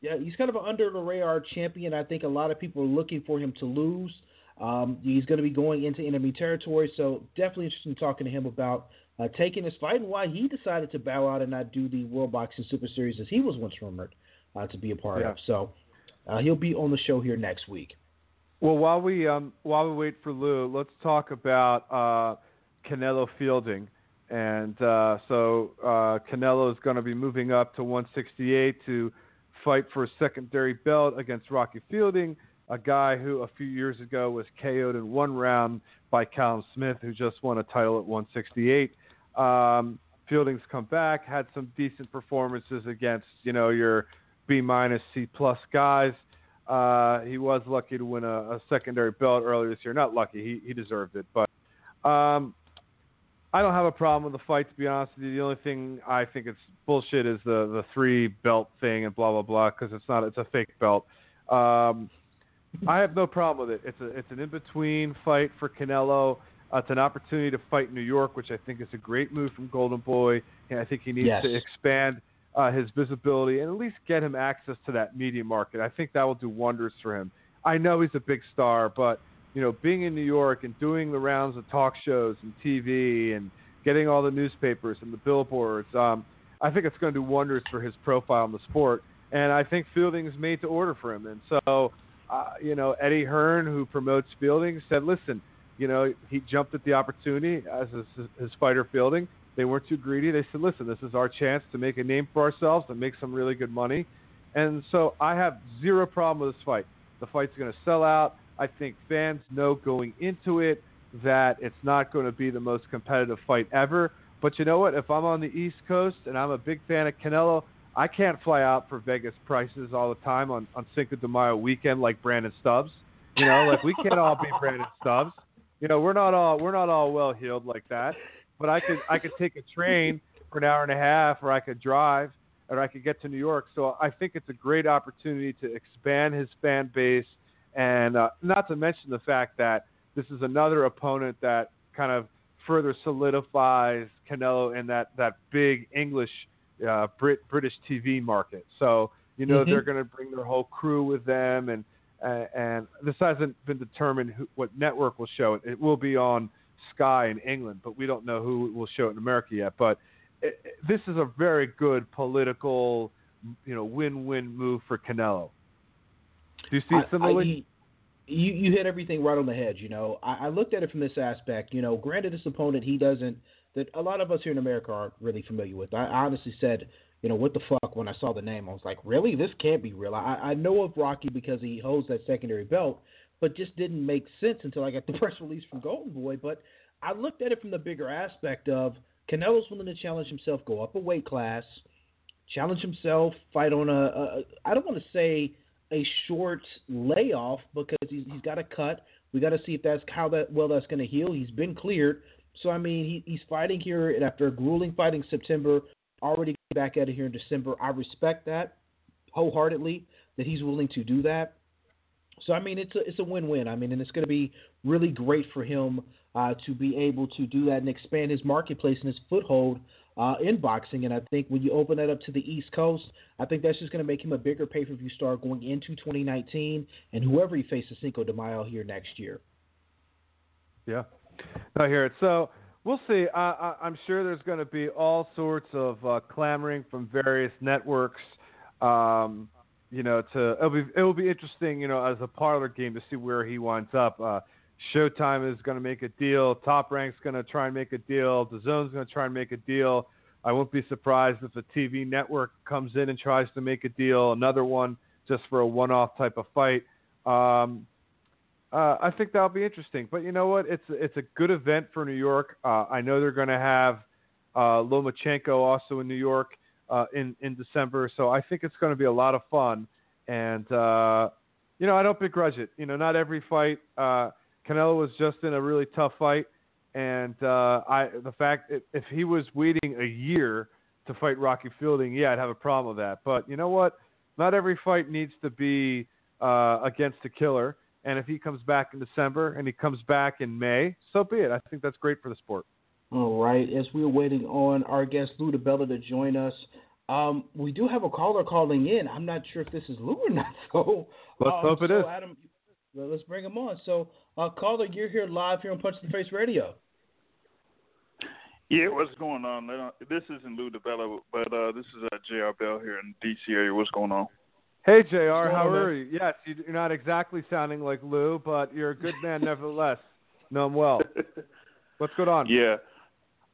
Yeah, he's kind of an under the radar champion. I think a lot of people are looking for him to lose. Um, he's going to be going into enemy territory, so definitely interesting talking to him about. Uh, taking his fight and why he decided to bow out and not do the World Boxing Super Series as he was once rumored uh, to be a part yeah. of. So uh, he'll be on the show here next week. Well, while we um, while we wait for Lou, let's talk about uh, Canelo Fielding. And uh, so uh, Canelo is going to be moving up to one sixty-eight to fight for a secondary belt against Rocky Fielding, a guy who a few years ago was K O'd in one round by Callum Smith, who just won a title at one sixty-eight. Um, Fielding's come back, had some decent performances against, you know, your B minus C plus guys. Uh, he was lucky to win a, a secondary belt earlier this year. Not lucky. He, he deserved it, but, um, I don't have a problem with the fight, to be honest with you. The only thing I think it's bullshit is the, the three belt thing and blah, blah, blah. Cause it's not, it's a fake belt. Um, I have no problem with it. It's a, it's an in-between fight for Canelo. Uh, it's an opportunity to fight New York, which I think is a great move from Golden Boy. And I think he needs yes. to expand uh, his visibility and at least get him access to that media market. I think that will do wonders for him. I know he's a big star, but you know, being in New York and doing the rounds of talk shows and T V and getting all the newspapers and the billboards, um, I think it's going to do wonders for his profile in the sport. And I think Fielding is made to order for him. And so, uh, you know, Eddie Hearn, who promotes Fielding, said, listen, you know, he jumped at the opportunity as his, his fighter Fielding. They weren't too greedy. They said, listen, this is our chance to make a name for ourselves and make some really good money. And so I have zero problem with this fight. The fight's going to sell out. I think fans know going into it that it's not going to be the most competitive fight ever. But you know what? If I'm on the East Coast and I'm a big fan of Canelo, I can't fly out for Vegas prices all the time on, on Cinco de Mayo weekend like Brandon Stubbs. You know, like we can't all be Brandon Stubbs. You know, we're not all we're not all well heeled like that. But I could I could take a train for an hour and a half, or I could drive, or I could get to New York. So I think it's a great opportunity to expand his fan base, and uh, not to mention the fact that this is another opponent that kind of further solidifies Canelo in that, that big English uh, Brit, British T V market. So, you know, mm-hmm. they're going to bring their whole crew with them. And uh, and this hasn't been determined who, what network will show it. It will be on Sky in England, but we don't know who will show it in America yet. But it, it, this is a very good political, you know, win-win move for Canelo. Do you see it similarly? You, you hit everything right on the head, you know. I, I looked at it from this aspect, you know, granted this opponent he doesn't – that a lot of us here in America aren't really familiar with. I, I honestly said, you know, what the fuck when I saw the name. I was like, really? This can't be real. I, I know of Rocky because he holds that secondary belt, but just didn't make sense until I got the press release from Golden Boy. But I looked at it from the bigger aspect of Canelo's willing to challenge himself, go up a weight class, challenge himself, fight on a, a – I don't want to say – a short layoff because he's, he's got a cut. We got to see if that's how that well that's going to heal. He's been cleared. So, I mean, he, he's fighting here after a grueling fight in September, already back out of here in December. I respect that wholeheartedly that he's willing to do that. So, I mean, it's a, it's a win-win. I mean, and it's going to be really great for him uh, to be able to do that and expand his marketplace and his foothold Uh, in boxing, and I think when you open that up to the East Coast, I think that's just going to make him a bigger pay-per-view star going into twenty nineteen and whoever he faces Cinco de Mayo here next year. Yeah, I hear it. So we'll see. I, I, I'm sure there's going to be all sorts of uh, clamoring from various networks. Um, you know, to it'll be it'll be interesting. You know, as a parlor game to see where he winds up. Uh, Showtime is going to make a deal. Top Rank's going to try and make a deal. DAZN's going to try and make a deal. I won't be surprised if a T V network comes in and tries to make a deal, another one just for a one-off type of fight. Um, uh, I think that'll be interesting. But you know what? It's it's a good event for New York. Uh, I know they're going to have uh, Lomachenko also in New York uh, in, in December. So I think it's going to be a lot of fun. And, uh, you know, I don't begrudge it. You know, not every fight uh, – Canelo was just in a really tough fight, and uh, I the fact if, if he was waiting a year to fight Rocky Fielding, yeah, I'd have a problem with that. But you know what? Not every fight needs to be uh, against a killer, and if he comes back in December and he comes back in May, so be it. I think that's great for the sport. All right. As we're waiting on our guest, Lou DiBella, to join us, um, we do have a caller calling in. I'm not sure if this is Lou or not. So Let's um, hope it so is. Adam, let's bring him on. So, uh, caller, you're here live here on Punch in the Face Radio. Yeah, what's going on? This isn't Lou DiBella, but uh, this is uh, J R Bell here in the D C area. What's going on? Hey, J R, how on, are man? you? Yes, you're not exactly sounding like Lou, but you're a good man nevertheless. Know him well. What's going on? Yeah.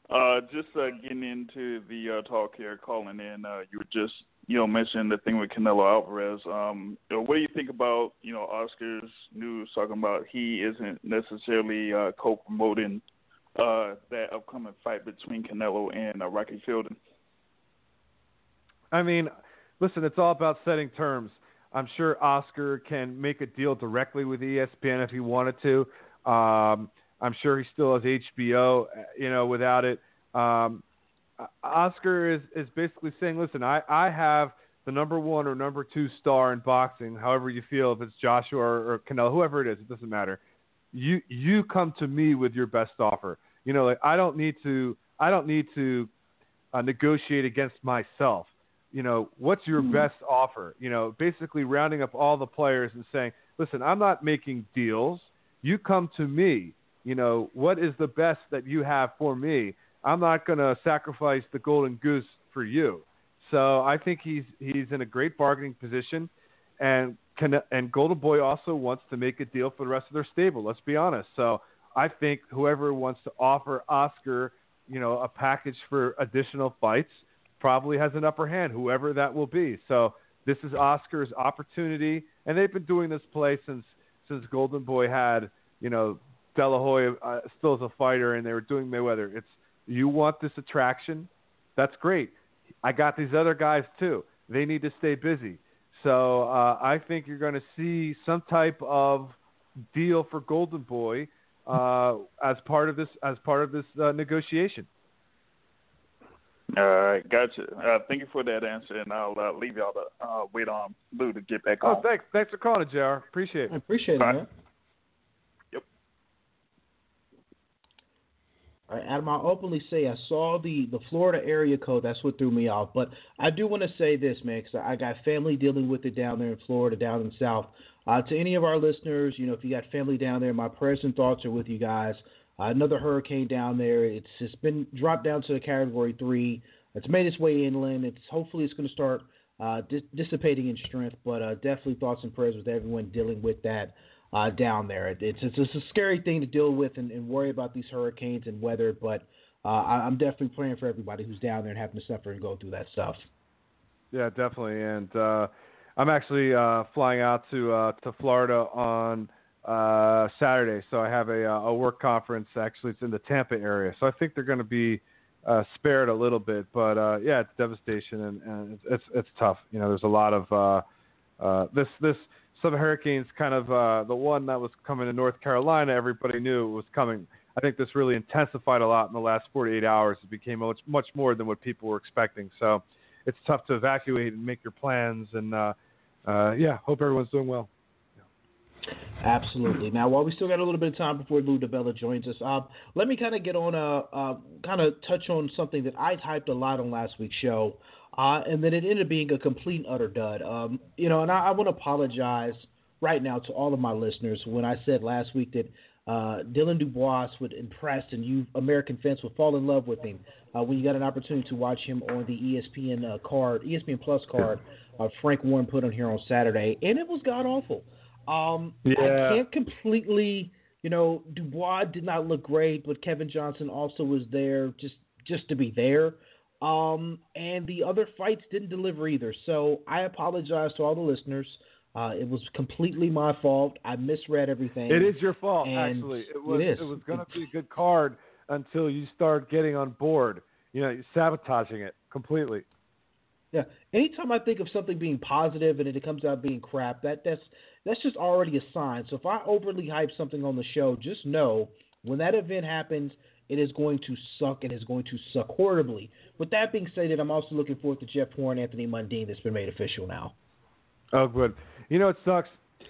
Uh, just uh, getting into the uh, talk here, calling in, uh, you were just, you know, mentioning the thing with Canelo Alvarez. Um, you know, what do you think about, you know, Oscar's news talking about he isn't necessarily uh, co-promoting uh, that upcoming fight between Canelo and uh, Rocky Fielding? I mean, listen, it's all about setting terms. I'm sure Oscar can make a deal directly with E S P N if he wanted to. Um I'm sure he still has H B O, you know, without it. Um, Oscar is, is basically saying, listen, I, I have the number one or number two star in boxing, however you feel, if it's Joshua or, or Canelo, whoever it is, it doesn't matter. You you come to me with your best offer. You know, like, I don't need to I don't need to uh, negotiate against myself. You know, what's your mm-hmm. best offer? You know, basically rounding up all the players and saying, listen, I'm not making deals. You come to me. You know, what is the best that you have for me? I'm not going to sacrifice the golden goose for you. So I think he's he's in a great bargaining position, and and Golden Boy also wants to make a deal for the rest of their stable. Let's be honest. So I think whoever wants to offer Oscar, you know, a package for additional fights probably has an upper hand, whoever that will be. So this is Oscar's opportunity, and they've been doing this play since since Golden Boy had, you know, De La Hoya uh, still as a fighter, and they were doing Mayweather. It's, you want this attraction? That's great. I got these other guys too. They need to stay busy. So uh, I think you're going to see some type of deal for Golden Boy uh, as part of this as part of this uh, negotiation. All right, gotcha. Uh, thank you for that answer, and I'll uh, leave y'all to uh, wait on Lou to get back oh, on. Oh, thanks, thanks for calling, J R. Appreciate it. I appreciate it, man. Right. Yep. All right, Adam, I'll openly say I saw the, the Florida area code. That's what threw me off. But I do want to say this, man, because I got family dealing with it down there in Florida, down in the South. Uh, to any of our listeners, you know, if you got family down there, my prayers and thoughts are with you guys. Uh, another hurricane down there. It's it's been dropped down to a Category three. It's made its way inland. It's hopefully it's going to start uh, dis- dissipating in strength, but uh, definitely thoughts and prayers with everyone dealing with that uh, down there. It, it's, it's it's a scary thing to deal with and, and worry about these hurricanes and weather, but uh, I, I'm definitely praying for everybody who's down there and having to suffer and go through that stuff. Yeah, definitely. And uh, I'm actually uh, flying out to uh, to Florida on Uh, Saturday, so I have a, a work conference. Actually, it's in the Tampa area, so I think they're going to be uh, spared a little bit. But uh, yeah, it's devastation, and, and it's it's tough. You know, there's a lot of uh, uh, this this some hurricanes. Kind of uh, the one that was coming to North Carolina, everybody knew it was coming. I think this really intensified a lot in the last forty-eight hours. It became much much more than what people were expecting. So it's tough to evacuate and make your plans. And uh, uh, yeah, hope everyone's doing well. Absolutely. Now, while we still got a little bit of time before Lou DiBella joins us, uh, let me kind of get on a uh, kind of touch on something that I typed a lot on last week's show, uh, and then it ended up being a complete and utter dud. Um, you know, and I, I want to apologize right now to all of my listeners when I said last week that uh, Dylan DuBois would impress and you American fans would fall in love with him uh, when you got an opportunity to watch him on the E S P N uh, card, E S P N Plus card, uh, Frank Warren put on here on Saturday, and it was god-awful. Um, yeah. I can't completely, you know, Dubois did not look great, but Kevin Johnson also was there just, just to be there. Um, and the other fights didn't deliver either. So I apologize to all the listeners. Uh, it was completely my fault. I misread everything. It is your fault, actually. It was, it, it was going to be a good card until you start getting on board. You know, you're sabotaging it completely. Yeah. Anytime I think of something being positive and it comes out being crap, that that's that's just already a sign. So if I overly hype something on the show, just know when that event happens, it is going to suck and it's going to suck horribly. With that being said, I'm also looking forward to Jeff Horn, Anthony Mundine that's been made official now. Oh, good. You know, it sucks.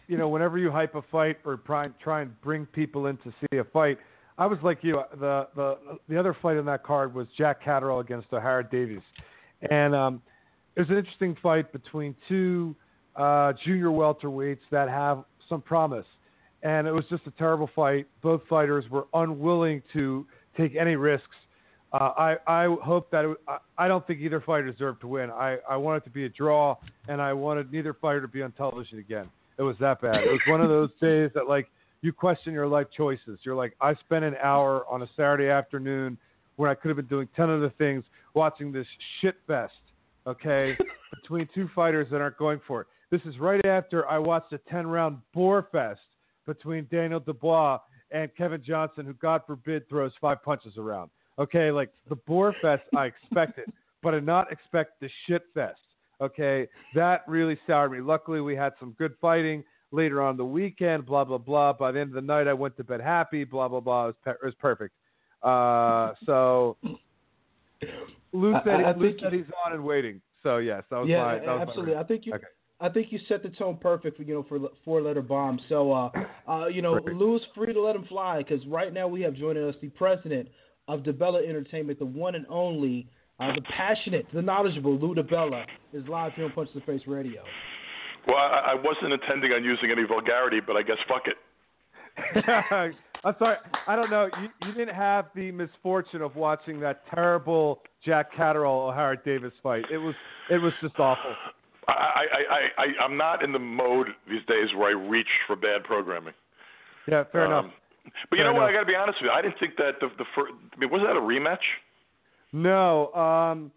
You know, whenever you hype a fight or try, try and bring people in to see a fight, I was like you. The the the other fight on that card was Jack Catterall against O'Hara Davies, and um. It was an interesting fight between two uh, junior welterweights that have some promise. And it was just a terrible fight. Both fighters were unwilling to take any risks. Uh, I, I hope that it, I don't think either fighter deserved to win. I, I wanted it to be a draw, and I wanted neither fighter to be on television again. It was that bad. It was one of those days that, like, you question your life choices. You're like, I spent an hour on a Saturday afternoon when I could have been doing ten other things watching this shit fest. Okay, between two fighters that aren't going for it. This is right after I watched a ten-round boar fest between Daniel Dubois and Kevin Johnson, who, God forbid, throws five punches around. Okay, like, the boar fest, I expected, but I did not expect the shit fest. Okay, that really soured me. Luckily, we had some good fighting later on the weekend, blah, blah, blah. By the end of the night, I went to bed happy, blah, blah, blah. It was, pe- it was perfect. Uh, so... Lou said, I, I Lou said you, he's on and waiting. So yes, that was yeah, my, that was absolutely. My I think you, okay. I think you set the tone perfect for you know for four letter bomb. So uh, uh, you know, perfect. Lou's free to let him fly because right now we have joining us the president of DiBella Entertainment, the one and only, uh, the passionate, the knowledgeable Lou DiBella is live here on Punch to the Face Radio. Well, I, I wasn't intending on using any vulgarity, but I guess fuck it. I'm sorry. I don't know. You, you didn't have the misfortune of watching that terrible Jack Catterall O'Hara Davis fight. It was it was just awful. I, I, I, I, I'm not in the mode these days where I reach for bad programming. Yeah, fair um, enough. But you know what? I got to be honest with you. I didn't think that the the first, I mean, was that a rematch? No, um,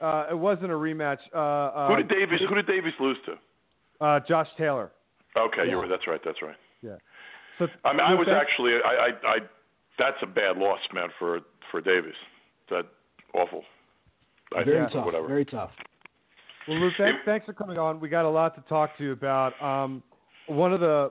uh, it wasn't a rematch. Uh, uh, who did Davies? Who did Davies lose to? Uh, Josh Taylor. Okay, yeah. you were. That's right. That's right. Yeah. So I mean, I was think? actually. I, I. I. That's a bad loss, man, for for Davies. That awful. I Very think, tough. Whatever. Very tough. Well, Lou, thanks, thanks for coming on. We got a lot to talk to you about. Um, one of the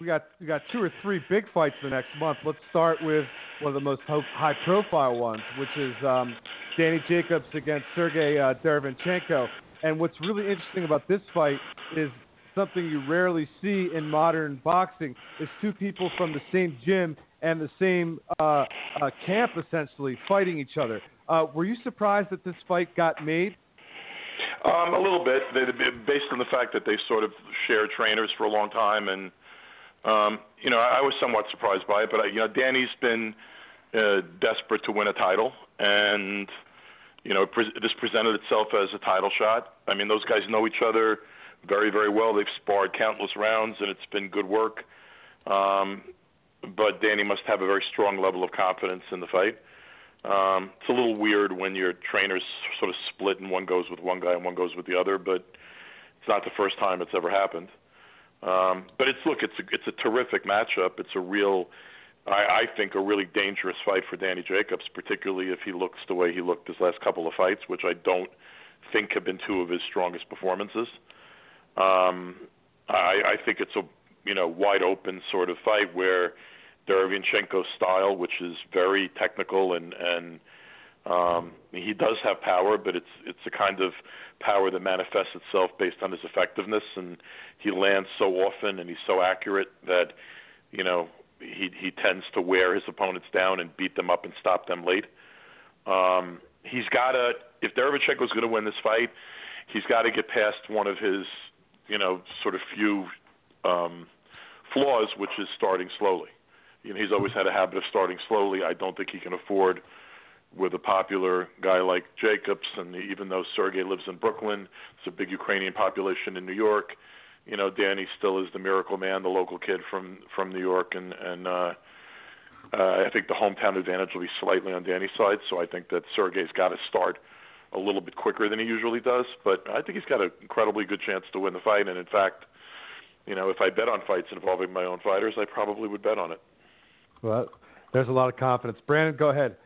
we got we got two or three big fights the next month. Let's start with one of the most high-profile ones, which is um, Danny Jacobs against Sergey uh, Derevyanchenko. And what's really interesting about this fight is something you rarely see in modern boxing: is two people from the same gym and the same uh, uh, camp essentially fighting each other. Uh, were you surprised that this fight got made? Um, a little bit, they, based on the fact that they sort of shared trainers for a long time, and um, you know, I was somewhat surprised by it. But I, you know, Danny's been uh, desperate to win a title, and you know, pre- this presented itself as a title shot. I mean, those guys know each other very, very well. They've sparred countless rounds, and it's been good work. Um, but Danny must have a very strong level of confidence in the fight. Um, it's a little weird when your trainers sort of split and one goes with one guy and one goes with the other, but it's not the first time it's ever happened. Um, but it's look, it's a, it's a terrific matchup. It's a real, I, I think, a really dangerous fight for Danny Jacobs, particularly if he looks the way he looked his last couple of fights, which I don't think have been two of his strongest performances. Um, I, I think it's a you know wide open sort of fight where Derevyanchenko's style, which is very technical, and and um, he does have power, but it's it's a kind of power that manifests itself based on his effectiveness, and he lands so often and he's so accurate that you know he he tends to wear his opponents down and beat them up and stop them late. Um, he's got to if Derevyanchenko's going to win this fight, he's got to get past one of his you know sort of few um, flaws, which is starting slowly. You know, he's always had a habit of starting slowly. I don't think he can afford with a popular guy like Jacobs, and even though Sergey lives in Brooklyn, it's a big Ukrainian population in New York. You know, Danny still is the miracle man, the local kid from, from New York, and, and uh, uh, I think the hometown advantage will be slightly on Danny's side, so I think that Sergey's got to start a little bit quicker than he usually does, but I think he's got an incredibly good chance to win the fight, and in fact, you know, if I bet on fights involving my own fighters, I probably would bet on it. Well, there's a lot of confidence. Brandon, go ahead.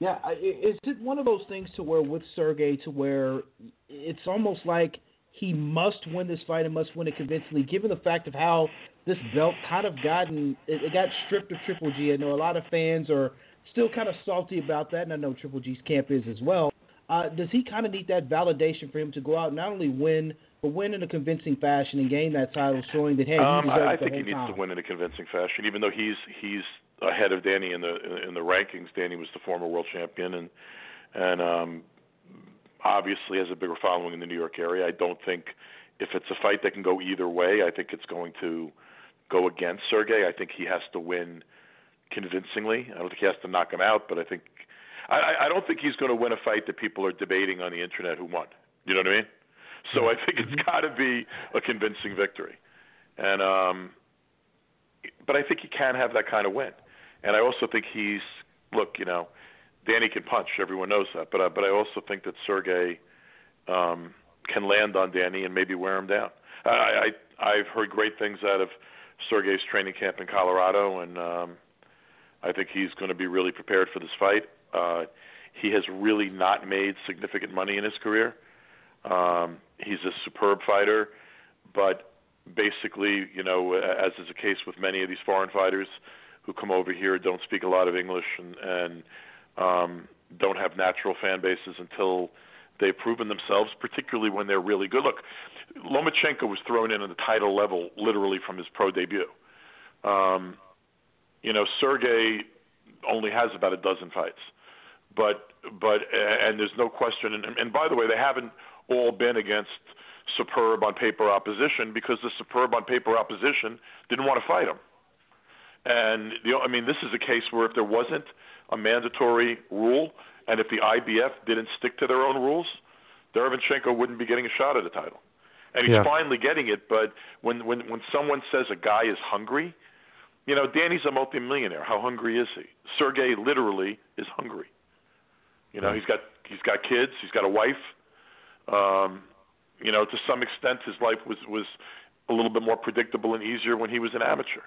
Yeah, is it one of those things to where with Sergey to where it's almost like he must win this fight and must win it convincingly, given the fact of how this belt kind of gotten – it got stripped of Triple G. I know a lot of fans are still kind of salty about that, and I know Triple G's camp is as well. Uh, does he kind of need that validation for him to go out and not only win – But win in a convincing fashion and gain that title, showing that hey, he um, I, I think he needs to win in a convincing fashion. Even though he's he's ahead of Danny in the in the rankings, Danny was the former world champion and and um, obviously has a bigger following in the New York area. I don't think if it's a fight that can go either way, I think it's going to go against Sergey. I think he has to win convincingly. I don't think he has to knock him out, but I think I, I don't think he's going to win a fight that people are debating on the internet who won. You know what I mean? So I think it's got to be a convincing victory, and um, but I think he can have that kind of win, and I also think he's look, you know, Danny can punch, everyone knows that, but uh, but I also think that Sergey um, can land on Danny and maybe wear him down. I, I I've heard great things out of Sergey's training camp in Colorado, and um, I think he's going to be really prepared for this fight. Uh, he has really not made significant money in his career. Um, he's a superb fighter, but basically, you know, as is the case with many of these foreign fighters who come over here, don't speak a lot of English and, and um, don't have natural fan bases until they've proven themselves, particularly when they're really good. Look, Lomachenko was thrown in at the title level literally from his pro debut. Um, you know, Sergey only has about a dozen fights, but but and there's no question. And, and by the way, they haven't all been against superb on paper opposition because the superb on paper opposition didn't want to fight him. And the, I mean, this is a case where if there wasn't a mandatory rule and if the I B F didn't stick to their own rules, Derevyanchenko wouldn't be getting a shot at a title. And he's yeah. finally getting it, but when, when, when someone says a guy is hungry, You know, Danny's a multimillionaire. How hungry is he? Sergey literally is hungry. You know, he's got he's got kids. He's got a wife. Um, you know, to some extent, his life was, was a little bit more predictable and easier when he was an amateur.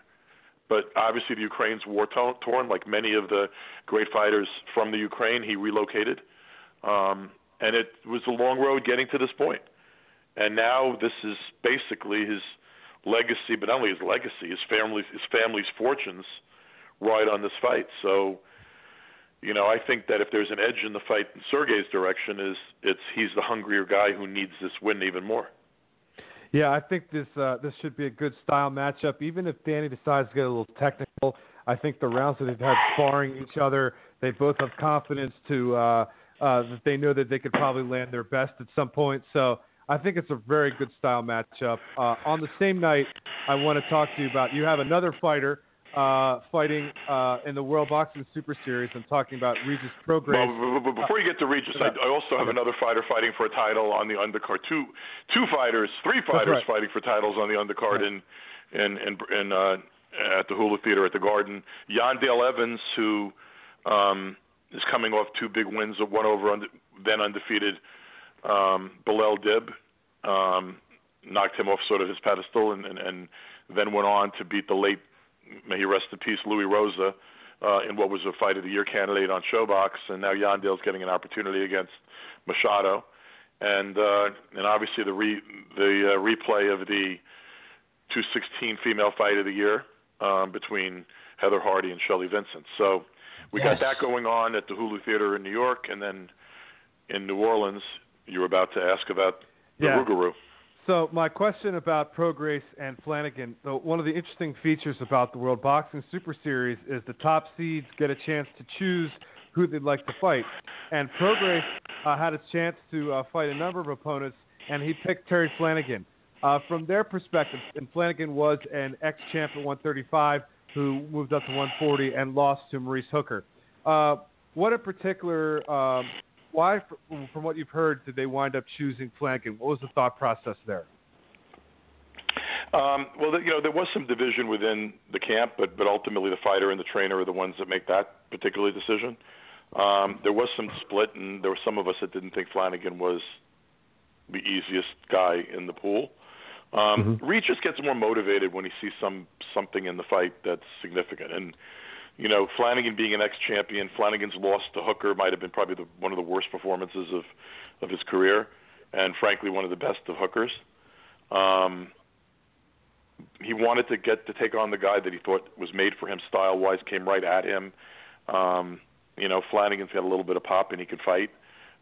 But obviously, the Ukraine's war-torn. Like many of the great fighters from the Ukraine, he relocated. Um, and it was a long road getting to this point. And now this is basically his legacy, but not only his legacy, his family's, his family's fortunes ride on this fight. So, you know, I think that if there's an edge in the fight in Sergey's direction, is it's he's the hungrier guy who needs this win even more. Yeah, I think this uh, this should be a good style matchup. Even if Danny decides to get a little technical, I think the rounds that they've had sparring each other, they both have confidence to uh, uh, that they know that they could probably land their best at some point. So I think it's a very good style matchup. Uh, on the same night, I want to talk to you about, you have another fighter uh, fighting uh, in the World Boxing Super Series. I'm talking about Regis Prograis. Well, b- b- before you get to Regis, I, I also have another fighter fighting for a title on the undercard. Two, two fighters, three fighters right. fighting for titles on the undercard right. in in in, in uh, at the Hula Theater at the Garden. Yondale Evans, who um, is coming off two big wins, of one over und- then undefeated. Um, Bilal Dib um, knocked him off sort of his pedestal and, and, and then went on to beat the late, may he rest in peace, Louis Rosa uh, in what was a Fight of the Year candidate on Showbox. And now Yondale's getting an opportunity against Machado. And uh, and obviously the re, the uh, replay of the two sixteen Female Fight of the Year um, between Heather Hardy and Shelly Vincent. So we yes. got that going on at the Hulu Theater in New York, and then in New Orleans. You were about to ask about the yeah. Rougarou. So my question about Prograis and Flanagan, so one of the interesting features about the World Boxing Super Series is the top seeds get a chance to choose who they'd like to fight. And Prograis uh, had a chance to uh, fight a number of opponents, and he picked Terry Flanagan. Uh, from their perspective, and Flanagan was an ex-champ at one thirty-five who moved up to one forty and lost to Maurice Hooker. Uh, what in particular... Um, Why, from what you've heard, did they wind up choosing Flanagan? What was the thought process there? Um, well, you know, there was some division within the camp, but, but ultimately the fighter and the trainer are the ones that make that particular decision. Um, there was some split, and there were some of us that didn't think Flanagan was the easiest guy in the pool. Um, mm-hmm. Regis gets more motivated when he sees some something in the fight that's significant, and you know, Flanagan being an ex-champion, Flanagan's loss to Hooker might have been probably the, one of the worst performances of, of his career, and frankly, one of the best of Hooker's. Um, he wanted to get to take on the guy that he thought was made for him style-wise, came right at him. Um, you know, Flanagan's got a little bit of pop, and he could fight.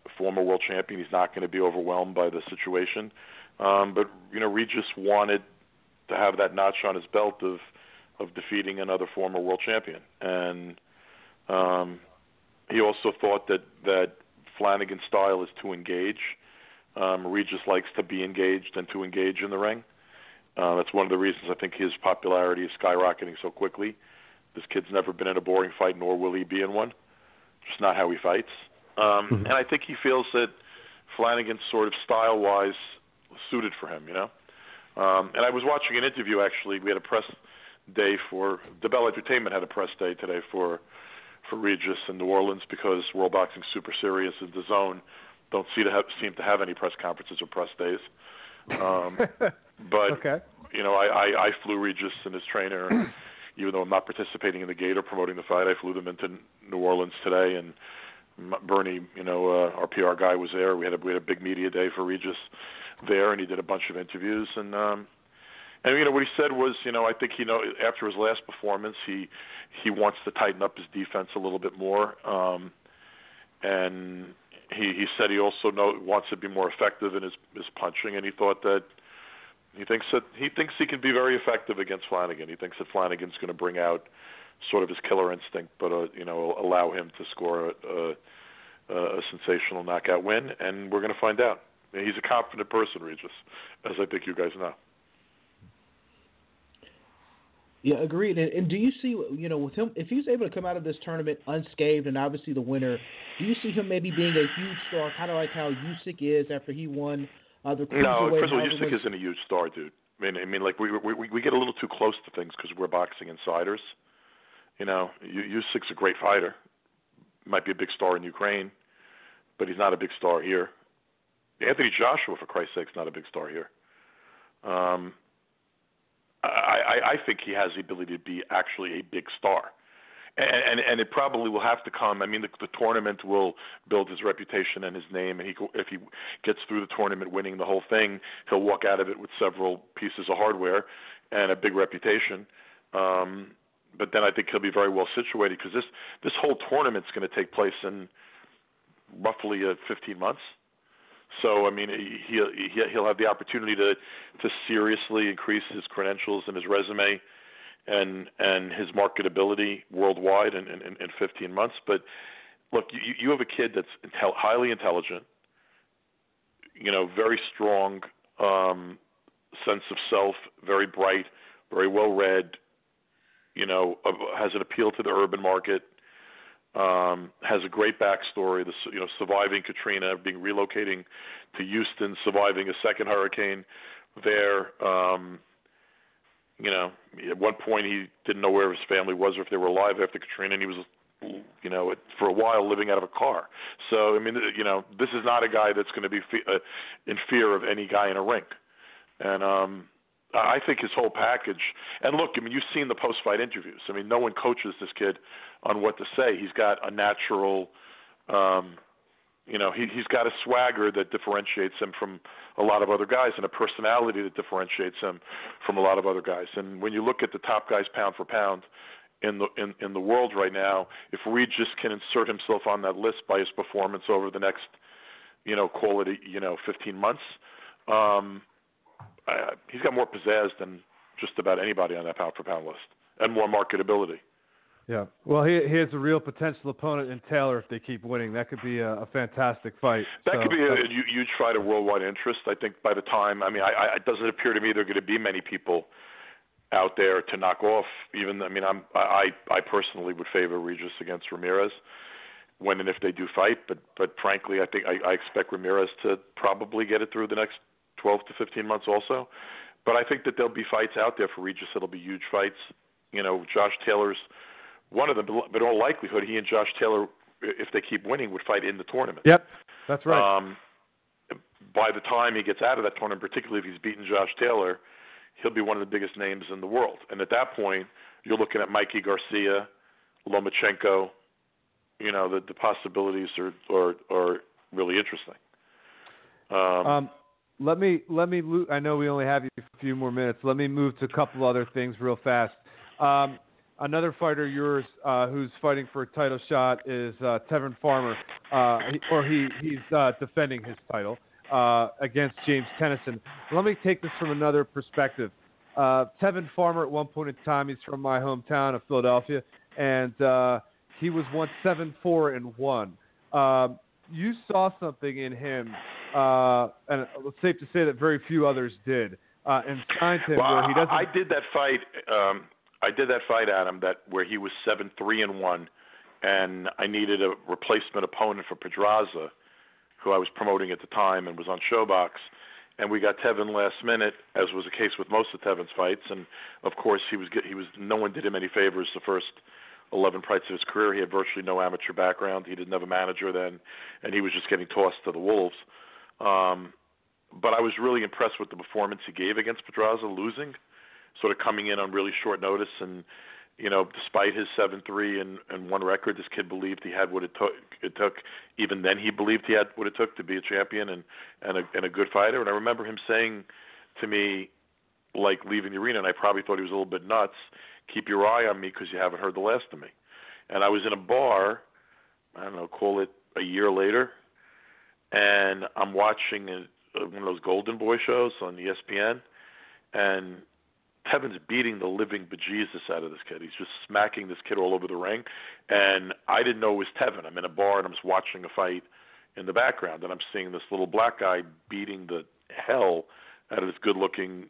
A former world champion, he's not going to be overwhelmed by the situation. Um, but, you know, Regis wanted to have that notch on his belt of, of defeating another former world champion. And um, he also thought that, that Flanagan's style is to engage. Um, Regis likes to be engaged and to engage in the ring. Uh, that's one of the reasons I think his popularity is skyrocketing so quickly. This kid's never been in a boring fight, nor will he be in one. Just not how he fights. Um, mm-hmm. And I think he feels that Flanagan's sort of style-wise suited for him, you know? Um, and I was watching an interview, actually. We had a press... day for DeBell Entertainment had a press day today for for Regis in New Orleans because World Boxing Super Series and DAZN don't seem to have, seem to have any press conferences or press days. Um, but okay. you know, I, I, I flew Regis and his trainer, and even though I'm not participating in the gate or promoting the fight, I flew them into New Orleans today, and Bernie, you know, uh, our P R guy was there. We had a, we had a big media day for Regis there, and he did a bunch of interviews and. Um, And, you know, what he said was, you know, I think, you know, after his last performance, he he wants to tighten up his defense a little bit more. Um, and he, he said he also know, wants to be more effective in his, his punching. And he thought that he thinks that he thinks he can be very effective against Flanagan. He thinks that Flanagan's going to bring out sort of his killer instinct, but, uh, you know, allow him to score a, a, a sensational knockout win. And we're going to find out. He's a confident person, Regis, as I think you guys know. Yeah, agreed. And, and do you see, you know, with him, if he's able to come out of this tournament unscathed and obviously the winner, do you see him maybe being a huge star, kind of like how Usyk is after he won uh, the cruiserweight? No, first of all, Usyk isn't a huge star, dude. I mean, I mean, like we we we get a little too close to things because we're boxing insiders. You know, Usyk's a great fighter. Might be a big star in Ukraine, but he's not a big star here. Anthony Joshua, for Christ's sake, is not a big star here. Um, I, I, I think he has the ability to be actually a big star. And, and, and it probably will have to come. I mean, the, the tournament will build his reputation and his name. And he, if he gets through the tournament winning the whole thing, he'll walk out of it with several pieces of hardware and a big reputation. Um, but then I think he'll be very well situated because this, this whole tournament's going to take place in roughly uh, fifteen months. So, I mean, he'll, he'll have the opportunity to, to seriously increase his credentials and his resume and and his marketability worldwide in, in, in fifteen months. But, look, you, you have a kid that's intel- highly intelligent, you know, very strong um, sense of self, very bright, very well-read, you know, has an appeal to the urban market. Um, has a great backstory, the, you know, surviving Katrina, being relocating to Houston, surviving a second hurricane there. Um, you know, at one point he didn't know where his family was or if they were alive after Katrina, and he was, you know, for a while living out of a car. So, I mean, you know, this is not a guy that's going to be fe- uh, in fear of any guy in a rink. And um, I think his whole package – and look, I mean, you've seen the post-fight interviews. I mean, no one coaches this kid on what to say. He's got a natural, um, you know, he, he's got a swagger that differentiates him from a lot of other guys and a personality that differentiates him from a lot of other guys. And when you look at the top guys pound for pound in the in, in the world right now, if Regis can insert himself on that list by his performance over the next, you know, quality, you know, fifteen months, um, I, he's got more pizzazz than just about anybody on that pound for pound list and more marketability. Yeah, well, he, he has a real potential opponent in Taylor if they keep winning. That could be a, a fantastic fight. That so, could be a, a huge fight of worldwide interest. I think by the time, I mean, I, I, it doesn't appear to me there are going to be many people out there to knock off. Even, I mean, I'm, I, I personally would favor Regis against Ramirez when and if they do fight. But, but frankly, I think I, I expect Ramirez to probably get it through the next twelve to fifteen months also. But I think that there'll be fights out there for Regis. It'll be huge fights. You know, Josh Taylor's one of them, but in all likelihood, he and Josh Taylor, if they keep winning, would fight in the tournament. Yep, that's right. Um, by the time he gets out of that tournament, particularly if he's beaten Josh Taylor, he'll be one of the biggest names in the world. And at that point, you're looking at Mikey Garcia, Lomachenko. You know, the, the possibilities are, are, are really interesting. Um, um, let me, let me, lo- I know we only have a few more minutes. Let me move to a couple other things real fast. Um, Another fighter of yours uh, who's fighting for a title shot is uh, Tevin Farmer, uh, he, or he, he's uh, defending his title uh, against James Tennyson. Let me take this from another perspective. Uh, Tevin Farmer, at one point in time, he's from my hometown of Philadelphia, and uh, he was once seven four and one. Uh, you saw something in him, uh, and it's safe to say that very few others did, uh, and signed him well, where he doesn't. I did that fight. Um... I did that fight, Adam, that where he was seven three and one, and I needed a replacement opponent for Pedraza, who I was promoting at the time and was on Showbox, and we got Tevin last minute, as was the case with most of Tevin's fights. And of course, he was he was no one did him any favors the first eleven fights of his career. He had virtually no amateur background. He didn't have a manager then, and he was just getting tossed to the wolves. Um, but I was really impressed with the performance he gave against Pedraza, losing. Sort of coming in on really short notice, and you know, despite his seven three and, and one record, this kid believed he had what it took. It took even then he believed he had what it took to be a champion and and a, and a good fighter. And I remember him saying to me, like leaving the arena, and I probably thought he was a little bit nuts. Keep your eye on me because you haven't heard the last of me. And I was in a bar, I don't know, call it a year later, and I'm watching a, one of those Golden Boy shows on E S P N, and Tevin's beating the living bejesus out of this kid. He's just smacking this kid all over the ring. And I didn't know it was Tevin. I'm in a bar and I'm just watching a fight in the background. And I'm seeing this little black guy beating the hell out of this good-looking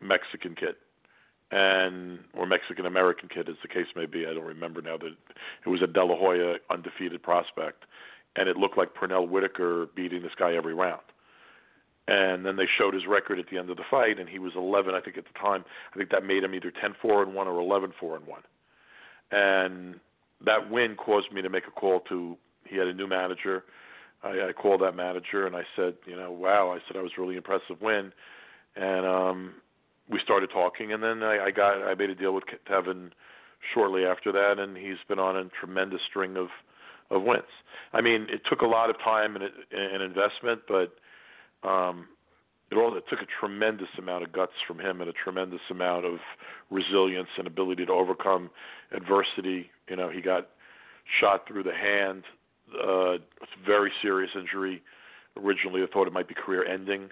Mexican kid. And or Mexican-American kid, as the case may be. I don't remember now. That it was a De La Hoya undefeated prospect. And it looked like Pernell Whitaker beating this guy every round. And then they showed his record at the end of the fight, and he was eleven, I think, at the time. I think that made him either ten four and one or eleven four and one. And that win caused me to make a call to – he had a new manager. I, I called that manager, and I said, you know, wow. I said, I was really impressive win. And um, we started talking, and then I, I got – I made a deal with Tevin shortly after that, and he's been on a tremendous string of, of wins. I mean, it took a lot of time and, and investment, but – Um, it all it took a tremendous amount of guts from him and a tremendous amount of resilience and ability to overcome adversity. You know, he got shot through the hand, uh, very serious injury. Originally, I thought it might be career-ending.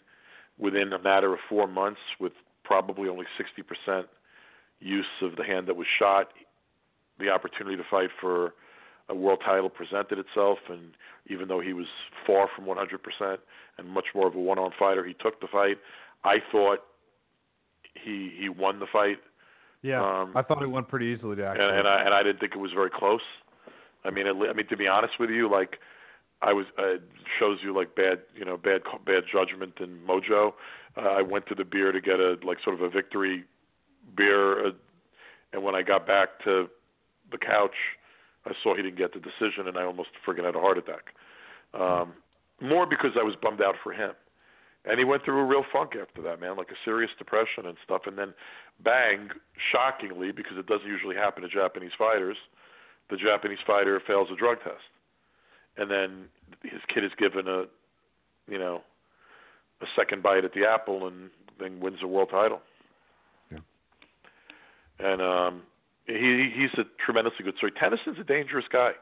Within a matter of four months, with probably only sixty percent use of the hand that was shot, the opportunity to fight for a world title presented itself, and even though he was far from one hundred percent and much more of a one-arm fighter, he took the fight. I thought he he won the fight. Yeah, um, I thought he won pretty easily, actually. And, and I and I didn't think it was very close. I mean, it, I mean to be honest with you, like I was uh, shows you like bad you know bad bad judgment and mojo. Uh, I went to the beer to get a like sort of a victory beer, uh, and when I got back to the couch, I saw he didn't get the decision, and I almost friggin' had a heart attack. Um, more because I was bummed out for him. And he went through a real funk after that, man, like a serious depression and stuff. And then, bang, shockingly, because it doesn't usually happen to Japanese fighters, the Japanese fighter fails a drug test. And then his kid is given a, you know, a second bite at the apple and then wins the world title. Yeah. And, um, He, he's a tremendously good story. Tennyson's a dangerous guy.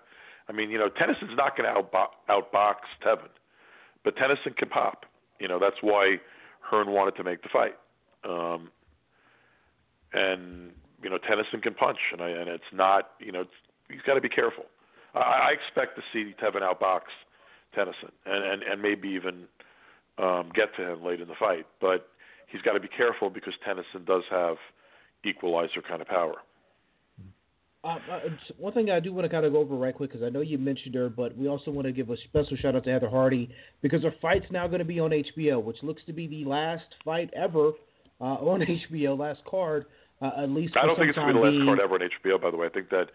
I mean, you know, Tennyson's not going to outbox, outbox Tevin, but Tennyson can pop. You know, that's why Hearn wanted to make the fight. Um, and, you know, Tennyson can punch, and, I, and it's not, you know, it's, he's got to be careful. I, I expect to see Tevin outbox Tennyson and, and, and maybe even um, get to him late in the fight, but he's got to be careful because Tennyson does have equalizer kind of power. Uh, one thing I do want to kind of go over right quick, because I know you mentioned her, but we also want to give a special shout out to Heather Hardy, because her fight's now going to be on H B O, which looks to be the last fight ever uh, on H B O, last card, uh, at least. I don't think it's going to be the last being... card ever on H B O, by the way. I think that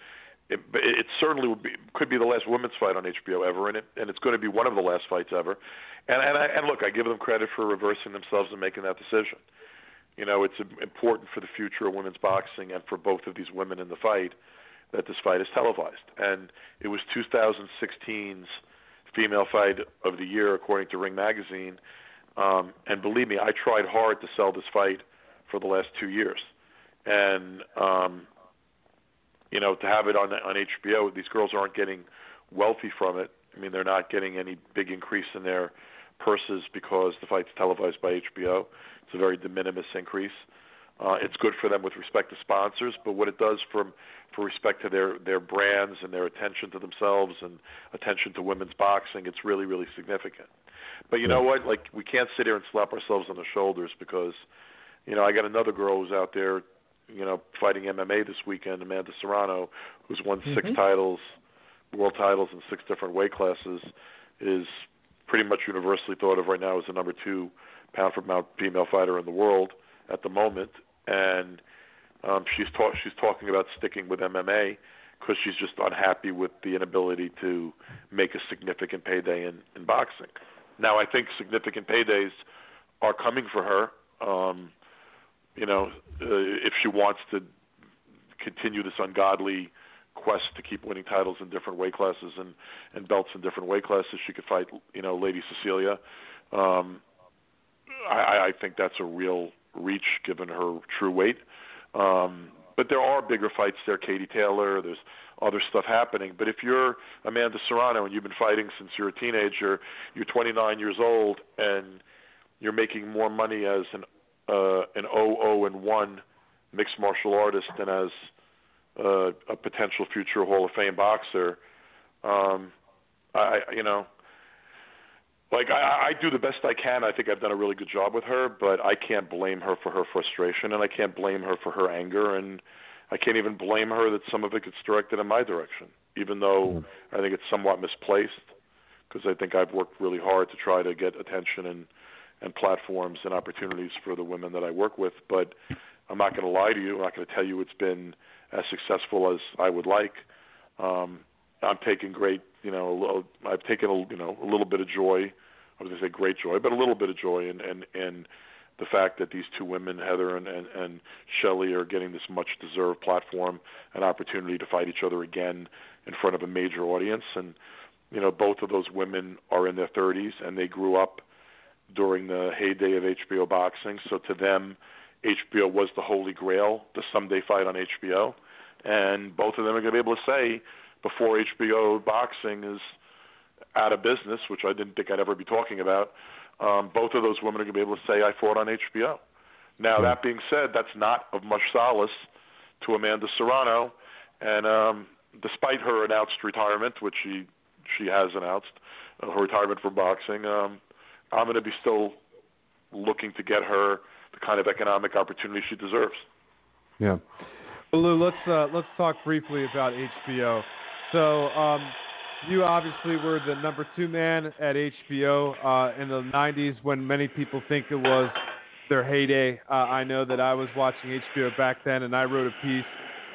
it, it certainly would be, could be the last women's fight on H B O ever, and, it, and it's going to be one of the last fights ever. And, and, I, and look, I give them credit for reversing themselves and making that decision. You know, it's important for the future of women's boxing and for both of these women in the fight that this fight is televised. And it was two thousand sixteen's Female Fight of the Year, according to Ring Magazine. Um, and believe me, I tried hard to sell this fight for the last two years. And, um, you know, to have it on, on H B O, these girls aren't getting wealthy from it. I mean, they're not getting any big increase in their purses because the fight's televised by H B O. It's a very de minimis increase. Uh, it's good for them with respect to sponsors, but what it does from for respect to their, their brands and their attention to themselves and attention to women's boxing, it's really, really significant. But you know what? Like, we can't sit here and slap ourselves on the shoulders because, you know, I got another girl who's out there, you know, fighting M M A this weekend, Amanda Serrano, who's won mm-hmm. six titles, world titles in six different weight classes, is pretty much universally thought of right now as the number two pound for pound female fighter in the world at the moment, and um, she's ta- she's talking about sticking with M M A because she's just unhappy with the inability to make a significant payday in, in boxing. Now, I think significant paydays are coming for her. Um, you know, uh, if she wants to continue this ungodly quest to keep winning titles in different weight classes and, and belts in different weight classes. She could fight, you know, Lady Cecilia. Um, I, I think that's a real reach given her true weight. Um, but there are bigger fights there, Katie Taylor. There's other stuff happening. But if you're Amanda Serrano and you've been fighting since you're a teenager, you're twenty-nine years old, and you're making more money as an uh, an oh oh and one mixed martial artist than as Uh, a potential future Hall of Fame boxer. Um, I, you know, like I, I do the best I can. I think I've done a really good job with her, but I can't blame her for her frustration, and I can't blame her for her anger, and I can't even blame her that some of it gets directed in my direction, even though I think it's somewhat misplaced because I think I've worked really hard to try to get attention and, and platforms and opportunities for the women that I work with. But I'm not going to lie to you. I'm not going to tell you it's been as successful as I would like. Um, I'm taking great, you know, a little, I've taken a, you know, a little bit of joy. I was going to say great joy, but a little bit of joy in, in, in the fact that these two women, Heather and, and, and Shelly, are getting this much-deserved platform and opportunity to fight each other again in front of a major audience. And, you know, both of those women are in their thirties, and they grew up during the heyday of H B O boxing. So to them, H B O was the holy grail, the someday fight on H B O. And both of them are going to be able to say, before H B O boxing is out of business, which I didn't think I'd ever be talking about, um, both of those women are going to be able to say, I fought on H B O. Now, that being said, that's not of much solace to Amanda Serrano. And um, despite her announced retirement, which she she has announced, uh, her retirement from boxing, um, I'm going to be still looking to get her the kind of economic opportunity she deserves. Yeah. Well, Lou, let's, uh, let's talk briefly about H B O. So um, you obviously were the number two man at H B O uh, in the nineties when many people think it was their heyday. Uh, I know that I was watching H B O back then, and I wrote a piece,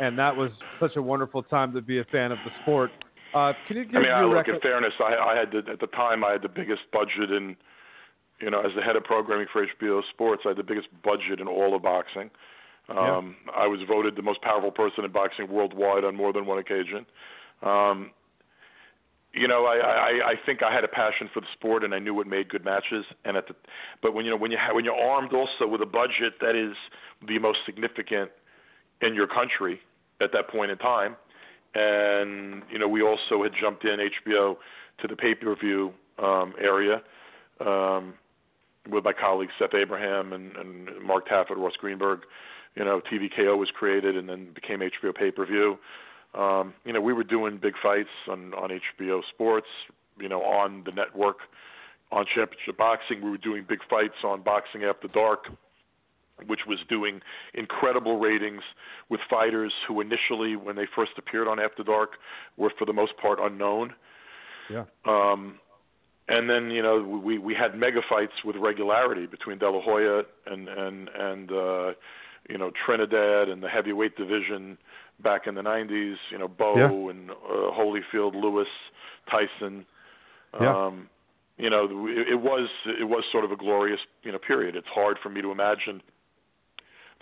and that was such a wonderful time to be a fan of the sport. Uh, can you give I mean, I look, in fairness, I, I had the, at the time I had the biggest budget in, you know, as the head of programming for H B O Sports, I had the biggest budget in all of boxing. Um, yeah. I was voted the most powerful person in boxing worldwide on more than one occasion. Um, you know, I, I, I think I had a passion for the sport, and I knew it made good matches. And at the, but when you know when you ha- when you're armed also with a budget that is the most significant in your country at that point in time, and you know we also had jumped in H B O to the pay-per-view um, area um, with my colleagues Seth Abraham and, and Mark Taffet, Ross Greenberg. You know, T V K O was created and then became H B O pay-per-view. Um, you know, we were doing big fights on, on H B O Sports, you know, on the network, on Championship Boxing. We were doing big fights on Boxing After Dark, which was doing incredible ratings with fighters who initially, when they first appeared on After Dark, were for the most part unknown. Yeah. Um, and then, you know, we, we had mega fights with regularity between De La Hoya and, and, and uh, you know, Trinidad and the heavyweight division back in the nineties, you know, Bo yeah. and uh, Holyfield, Lewis, Tyson. Yeah. Um, you know, it, it was it was sort of a glorious, you know, period. It's hard for me to imagine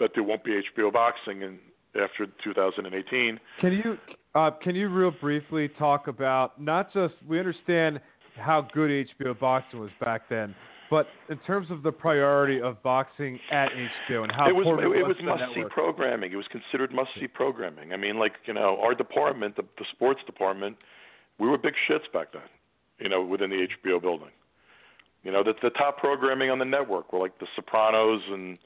that there won't be H B O boxing in, after two thousand eighteen. Can you uh, can you real briefly talk about not just we understand how good H B O boxing was back then, but in terms of the priority of boxing at H B O and how it was, it, it was must-see programming. It was considered must-see programming. I mean, like, you know, our department, the, the sports department, we were big shits back then, you know, within the H B O building. You know, the, the top programming on the network were like The Sopranos and,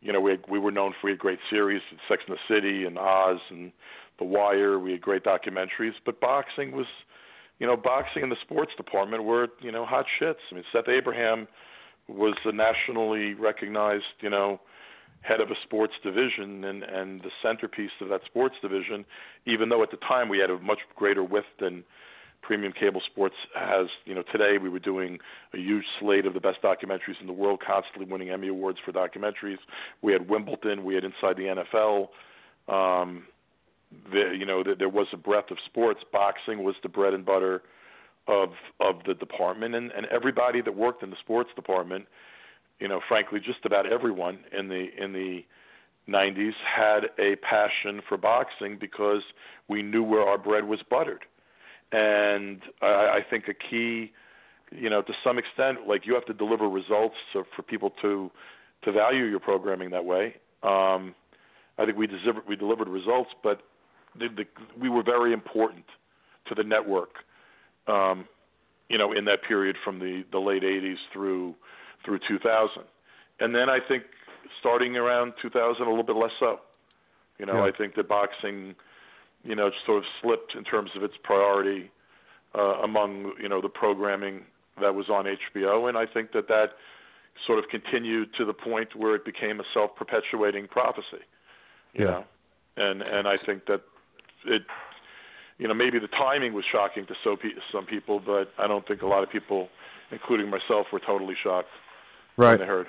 you know, we had, we were known for we had great series, Sex and the City and Oz and The Wire. We had great documentaries, but boxing was... You know, boxing and the sports department were, you know, hot shits. I mean, Seth Abraham was the nationally recognized, you know, head of a sports division and, and the centerpiece of that sports division, even though at the time we had a much greater width than premium cable sports has. You know, today we were doing a huge slate of the best documentaries in the world, constantly winning Emmy Awards for documentaries. We had Wimbledon. We had Inside the N F L. Um The, you know, the, there was a breadth of sports. Boxing was the bread and butter of of the department, and, and everybody that worked in the sports department, you know, frankly, just about everyone in the in the nineties had a passion for boxing because we knew where our bread was buttered. And I, I think a key, you know, to some extent, like you have to deliver results so for people to to value your programming that way. Um, I think we delivered we delivered results, but The, the, we were very important to the network, um, you know, in that period from the, the late eighties through through two thousand. And then I think starting around two thousand, a little bit less so. You know, yeah. I think that boxing, you know, sort of slipped in terms of its priority uh, among, you know, the programming that was on H B O. And I think that that sort of continued to the point where it became a self-perpetuating prophecy, you yeah. know. And and I think that, it, you know, maybe the timing was shocking to some people, but I don't think a lot of people, including myself, were totally shocked right. than the Herd.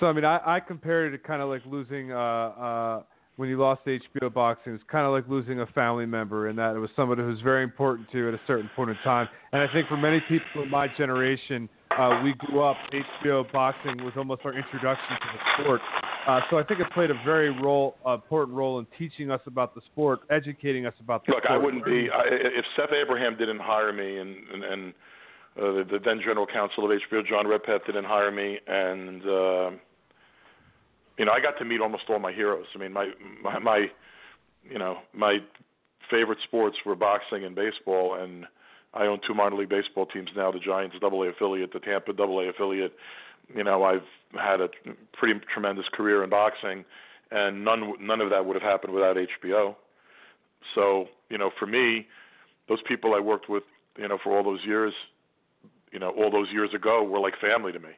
So, I mean, I, I compared it to kind of like losing uh, – uh, when you lost to H B O boxing, it's kind of like losing a family member in that it was somebody who was very important to you at a certain point in time. And I think for many people in my generation, uh, we grew up, H B O boxing was almost our introduction to the sport. Uh, so I think it played a very role, uh, important role in teaching us about the sport, educating us about the Look, sport. Look, I wouldn't be I, – if Seth Abraham didn't hire me and, and, and uh, the, the then general counsel of H B O, John Redpath, didn't hire me and uh, – You know, I got to meet almost all my heroes. I mean, my, my, my, you know, my favorite sports were boxing and baseball, and I own two minor league baseball teams now, the Giants double A affiliate, the Tampa double A affiliate. You know, I've had a pretty tremendous career in boxing, and none, none of that would have happened without H B O. So, you know, for me, those people I worked with, you know, for all those years, you know, all those years ago were like family to me.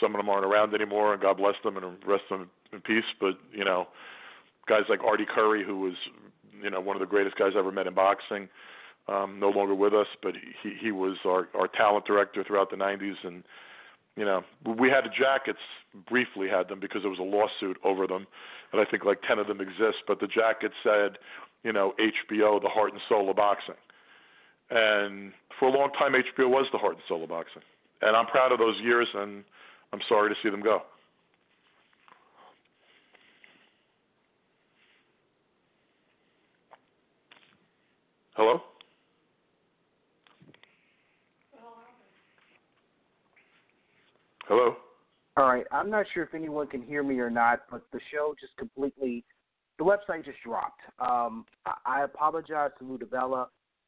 Some of them aren't around anymore, and God bless them and rest them in peace. But, you know, guys like Artie Curry, who was, you know, one of the greatest guys I ever met in boxing, um, no longer with us, but he, he was our, our talent director throughout the nineties. And, you know, we had the jackets, briefly had them, because there was a lawsuit over them. And I think like ten of them exist. But the jackets said, you know, H B O, the heart and soul of boxing. And for a long time, H B O was the heart and soul of boxing. And I'm proud of those years, and I'm sorry to see them go. Hello? Hello? All right. I'm not sure if anyone can hear me or not, but the show just completely – the website just dropped. Um, I, I apologize to Lou DiBella.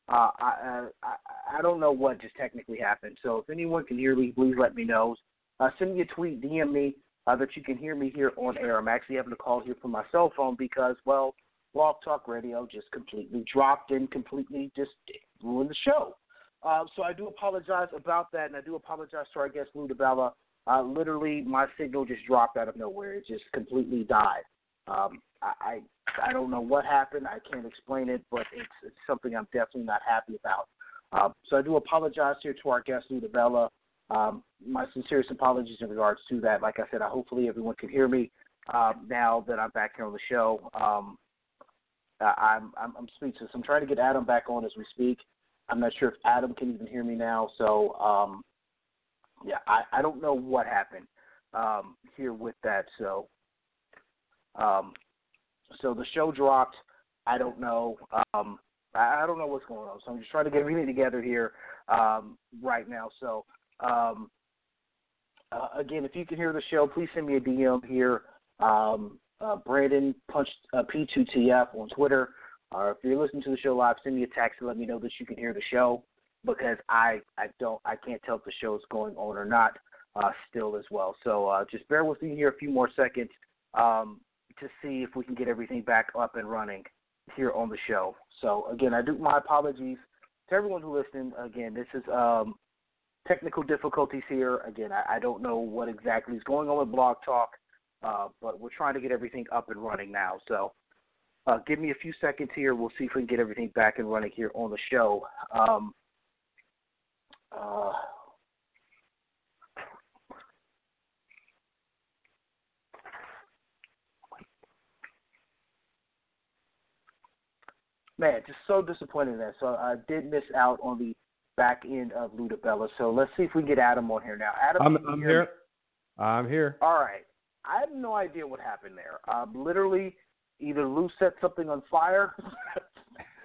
Uh, I, I, I don't know what just technically happened. So if anyone can hear me, please let me know. Uh, send me a tweet, D M me, uh, that you can hear me here on air. I'm actually having to call here from my cell phone because, well, Blog Talk Radio just completely dropped and completely just ruined the show. Uh, so I do apologize about that, and I do apologize to our guest, Lou DiBella. Uh, literally, my signal just dropped out of nowhere. It just completely died. Um, I, I I don't know what happened. I can't explain it, but it's, it's something I'm definitely not happy about. Uh, so I do apologize here to our guest, Lou DiBella. Um, my sincerest apologies in regards to that. Like I said, I, hopefully everyone can hear me uh, now that I'm back here on the show. Um, I, I'm, I'm, I'm speechless. I'm trying to get Adam back on as we speak. I'm not sure if Adam can even hear me now. So, um, yeah, I, I don't know what happened um, here with that. So, um, so the show dropped. I don't know. Um, I, I don't know what's going on. So I'm just trying to get everything together here um, right now. So. Um, uh, again, if you can hear the show, please send me a D M here. Um, uh, Brandon punched uh, P two T F on Twitter. Or uh, if you're listening to the show live, send me a text and let me know that you can hear the show because I, I don't I can't tell if the show is going on or not uh, still as well. So uh, just bear with me here a few more seconds um, to see if we can get everything back up and running here on the show. So again, I do my apologies to everyone who's listening. Again, this is. Um, Technical difficulties here. Again, I, I don't know what exactly is going on with Blog Talk, uh, but we're trying to get everything up and running now. So uh, give me a few seconds here. We'll see if we can get everything back and running here on the show. Um, uh, man, just so disappointed in that. So I did miss out on the back end of Lou DiBella. So let's see if we can get Adam on here now. Adam, I'm, I'm here. I'm here. All right. I have no idea what happened there. Um, literally, either Lou set something on fire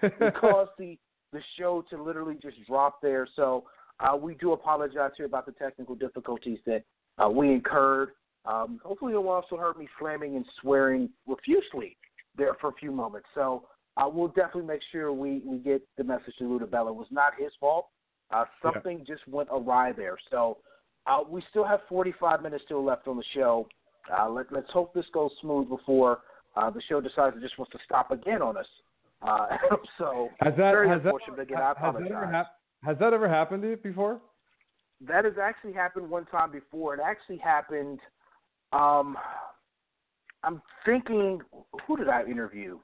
and caused the, the show to literally just drop there. So uh, we do apologize here about the technical difficulties that uh, we incurred. Um, hopefully, you also heard me slamming and swearing profusely there for a few moments. So uh, we'll definitely make sure we, we get the message to Lou DiBella. It was not his fault. Uh, something yeah. just went awry there. So uh, we still have forty-five minutes still left on the show. Uh, let, let's hope this goes smooth before uh, the show decides it just wants to stop again on us. Uh, so has that, very has unfortunate. That, again, I apologize. Has that, ever hap- has that ever happened to you before? That has actually happened one time before. It actually happened, um, I'm thinking, who did I interview?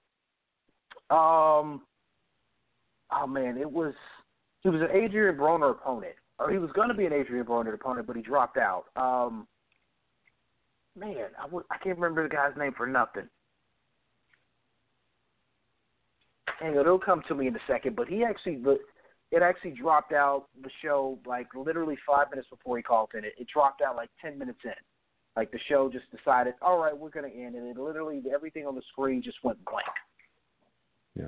Um, oh, man, it was... He was an Adrian Broner opponent, or he was going to be an Adrian Broner opponent, but he dropped out. Um, man, I, w- I can't remember the guy's name for nothing. Hang on, it'll come to me in a second, but he actually, it actually dropped out the show like literally five minutes before he called in. It, it dropped out like ten minutes in. Like the show just decided, all right, we're going to end, and it literally, everything on the screen just went blank. Yeah.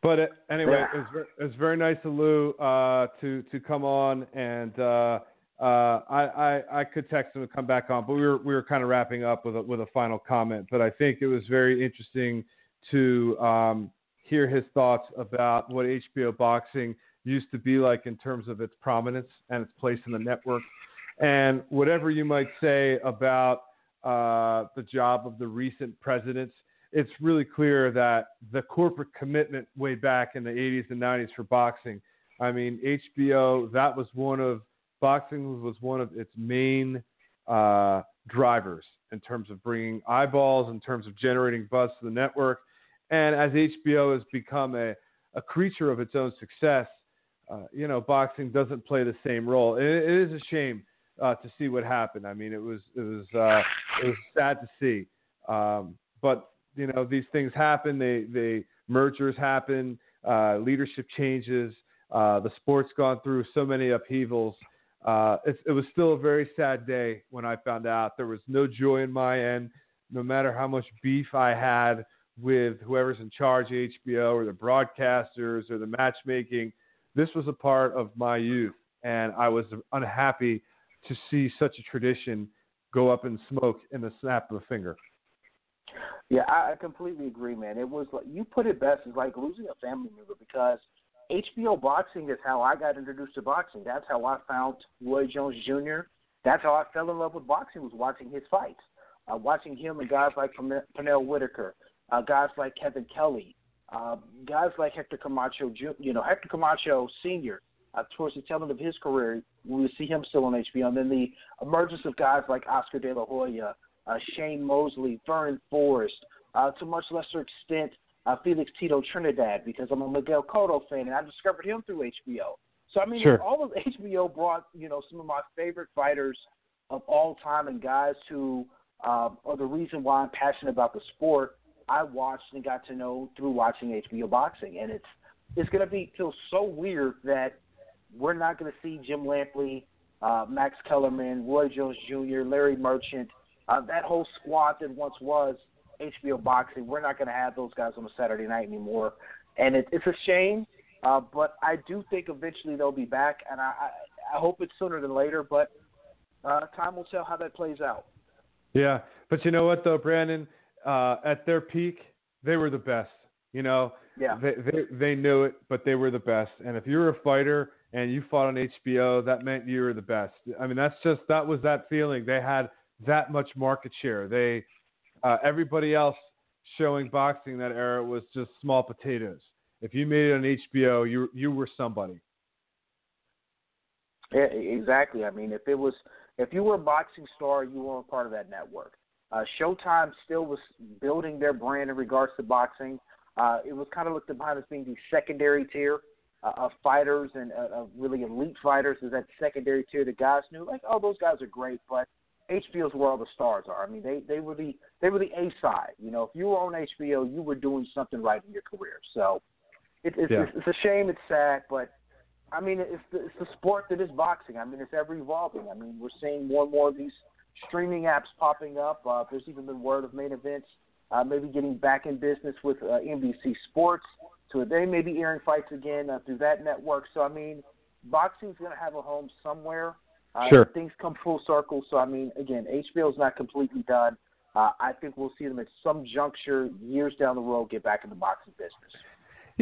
But uh, anyway, yeah. it's it's very nice of Lou uh, to to come on, and uh, uh, I, I I could text him to come back on, but we were we were kind of wrapping up with a, with a final comment. But I think it was very interesting to um, hear his thoughts about what H B O boxing used to be like in terms of its prominence and its place in the network, and whatever you might say about uh, the job of the recent presidents. It's really clear that the corporate commitment way back in the eighties and nineties for boxing, I mean, H B O, that was one of, boxing was one of its main uh, drivers in terms of bringing eyeballs, in terms of generating buzz to the network. And as H B O has become a, a creature of its own success, uh, you know, boxing doesn't play the same role. It, it is a shame uh, to see what happened. I mean, it was, it was, uh, it was sad to see, um, but you know, these things happen. They, they mergers happen. Uh, leadership changes. Uh, the sport's gone through so many upheavals. Uh, it, it was still a very sad day when I found out. There was no joy in my end, no matter how much beef I had with whoever's in charge, H B O or the broadcasters or the matchmaking. This was a part of my youth, and I was unhappy to see such a tradition go up in smoke in the snap of a finger. Yeah, I completely agree, man. It was like you put it best. It's like losing a family member, because H B O boxing is how I got introduced to boxing. That's how I found Roy Jones Junior That's how I fell in love with boxing, was watching his fights, uh, watching him and guys like Pernell Whitaker, uh, guys like Kevin Kelly, uh, guys like Hector Camacho, you know, Hector Camacho Senior Uh, towards the tail end of his career, we would see him still on H B O, and then the emergence of guys like Oscar De La Hoya, Uh, Shane Mosley, Vern Forrest, uh, to much lesser extent, uh, Felix Tito Trinidad, because I'm a Miguel Cotto fan, and I discovered him through H B O. So, I mean, sure. all of H B O brought, you know, some of my favorite fighters of all time and guys who uh, are the reason why I'm passionate about the sport. I watched and got to know through watching H B O boxing, and it's it's going to be feel so weird that we're not going to see Jim Lampley, uh, Max Kellerman, Roy Jones Junior, Larry Merchant, Uh, that whole squad that once was H B O boxing. We're not going to have those guys on a Saturday night anymore, and it, it's a shame. Uh, but I do think eventually they'll be back, and I, I, I hope it's sooner than later. But uh, time will tell how that plays out. Yeah, but you know what though, Brandon? Uh, at their peak, they were the best. You know, yeah, they, they they knew it, but they were the best. And if you were a fighter and you fought on H B O, that meant you were the best. I mean, that's just that was that feeling they had. That much market share. They, uh, everybody else showing boxing in that era was just small potatoes. If you made it on H B O, you you were somebody. Yeah, exactly. I mean, if it was, if you were a boxing star, you weren't part of that network. Uh, Showtime still was building their brand in regards to boxing. Uh, it was kind of looked upon as being the secondary tier uh, of fighters and uh, of really elite fighters. Is that secondary tier? The guys knew like, oh, those guys are great, but H B O's where all the stars are. I mean, they, they were the they were the A side. You know, if you were on H B O, you were doing something right in your career. So, it, it's, yeah. it's it's a shame, it's sad, but I mean, it's the, it's the sport that is boxing. I mean, it's ever evolving. I mean, we're seeing more and more of these streaming apps popping up. Uh, there's even been word of Main Events uh, maybe getting back in business with uh, N B C Sports, so they may be airing fights again uh, through that network. So, I mean, boxing's going to have a home somewhere. Uh, sure. Things come full circle. So, I mean, again, H B O's not completely done. Uh, I think we'll see them at some juncture years down the road get back in the boxing business.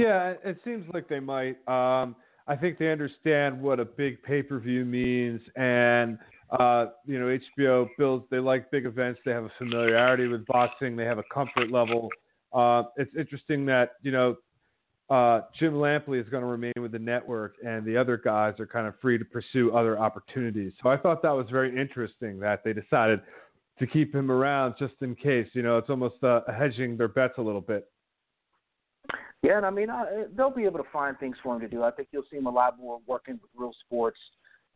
Yeah, it seems like they might. Um, I think they understand what a big pay-per-view means. And, uh, you know, H B O builds, they like big events. They have a familiarity with boxing. They have a comfort level. Uh, it's interesting that, you know, Uh, Jim Lampley is going to remain with the network, and the other guys are kind of free to pursue other opportunities. So I thought that was very interesting that they decided to keep him around just in case. You know, it's almost uh, hedging their bets a little bit. Yeah, and I mean, I, they'll be able to find things for him to do. I think you'll see him a lot more working with Real Sports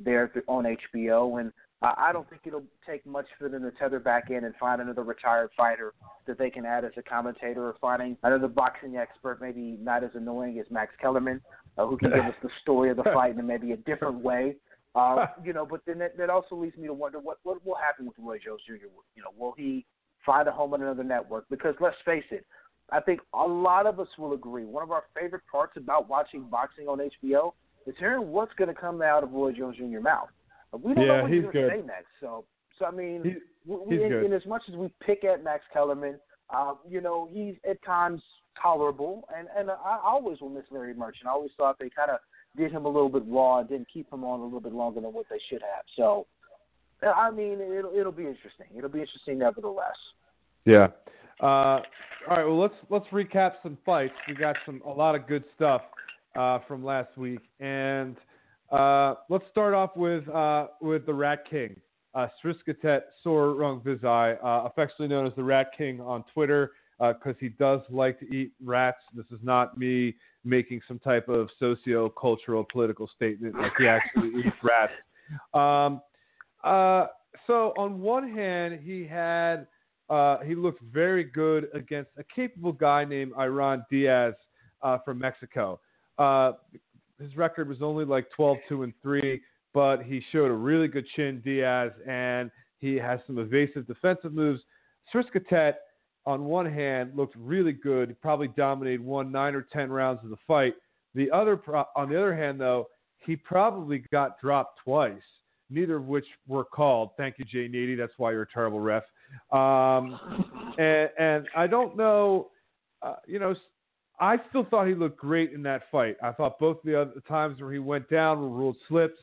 there on H B O, and Uh, I don't think it'll take much for them to tether back in and find another retired fighter that they can add as a commentator or finding another boxing expert, maybe not as annoying as Max Kellerman, uh, who can give us the story of the fight in maybe a different way. Uh, you know, but then that, that also leads me to wonder what, what will happen with Roy Jones Junior You know, will he find a home on another network? Because let's face it, I think a lot of us will agree. One of our favorite parts about watching boxing on H B O is hearing what's going to come out of Roy Jones Junior's mouth. We don't yeah, know what he's, he's going to say next. So, so I mean, he's, we, he's in, in as much as we pick at Max Kellerman, uh, you know, he's at times tolerable. And, and I always will miss Larry Merchant. I always thought they kind of did him a little bit raw and didn't keep him on a little bit longer than what they should have. So, I mean, it'll, it'll be interesting. It'll be interesting nevertheless. Yeah. Uh, all right, well, let's let's recap some fights. We got some a lot of good stuff uh, from last week. And Uh, let's start off with uh, with the Rat King, uh, Srisketet Sorungvizai, uh, affectionately known as the Rat King on Twitter, because uh, he does like to eat rats. This is not me making some type of socio-cultural political statement. Like he actually eats rats. Um, uh, so on one hand, he had uh, he looked very good against a capable guy named Iran Diaz uh, from Mexico. Uh, His record was only like twelve, two, and three, but he showed a really good chin, Diaz, and he has some evasive defensive moves. Srisketet, on one hand, looked really good. He probably dominated one, nine, or ten rounds of the fight. The other, on the other hand, though, he probably got dropped twice, neither of which were called. Thank you, Jay Needy. That's why you're a terrible ref. Um, and, and I don't know, uh, you know, I still thought he looked great in that fight. I thought both the other times where he went down were ruled slips.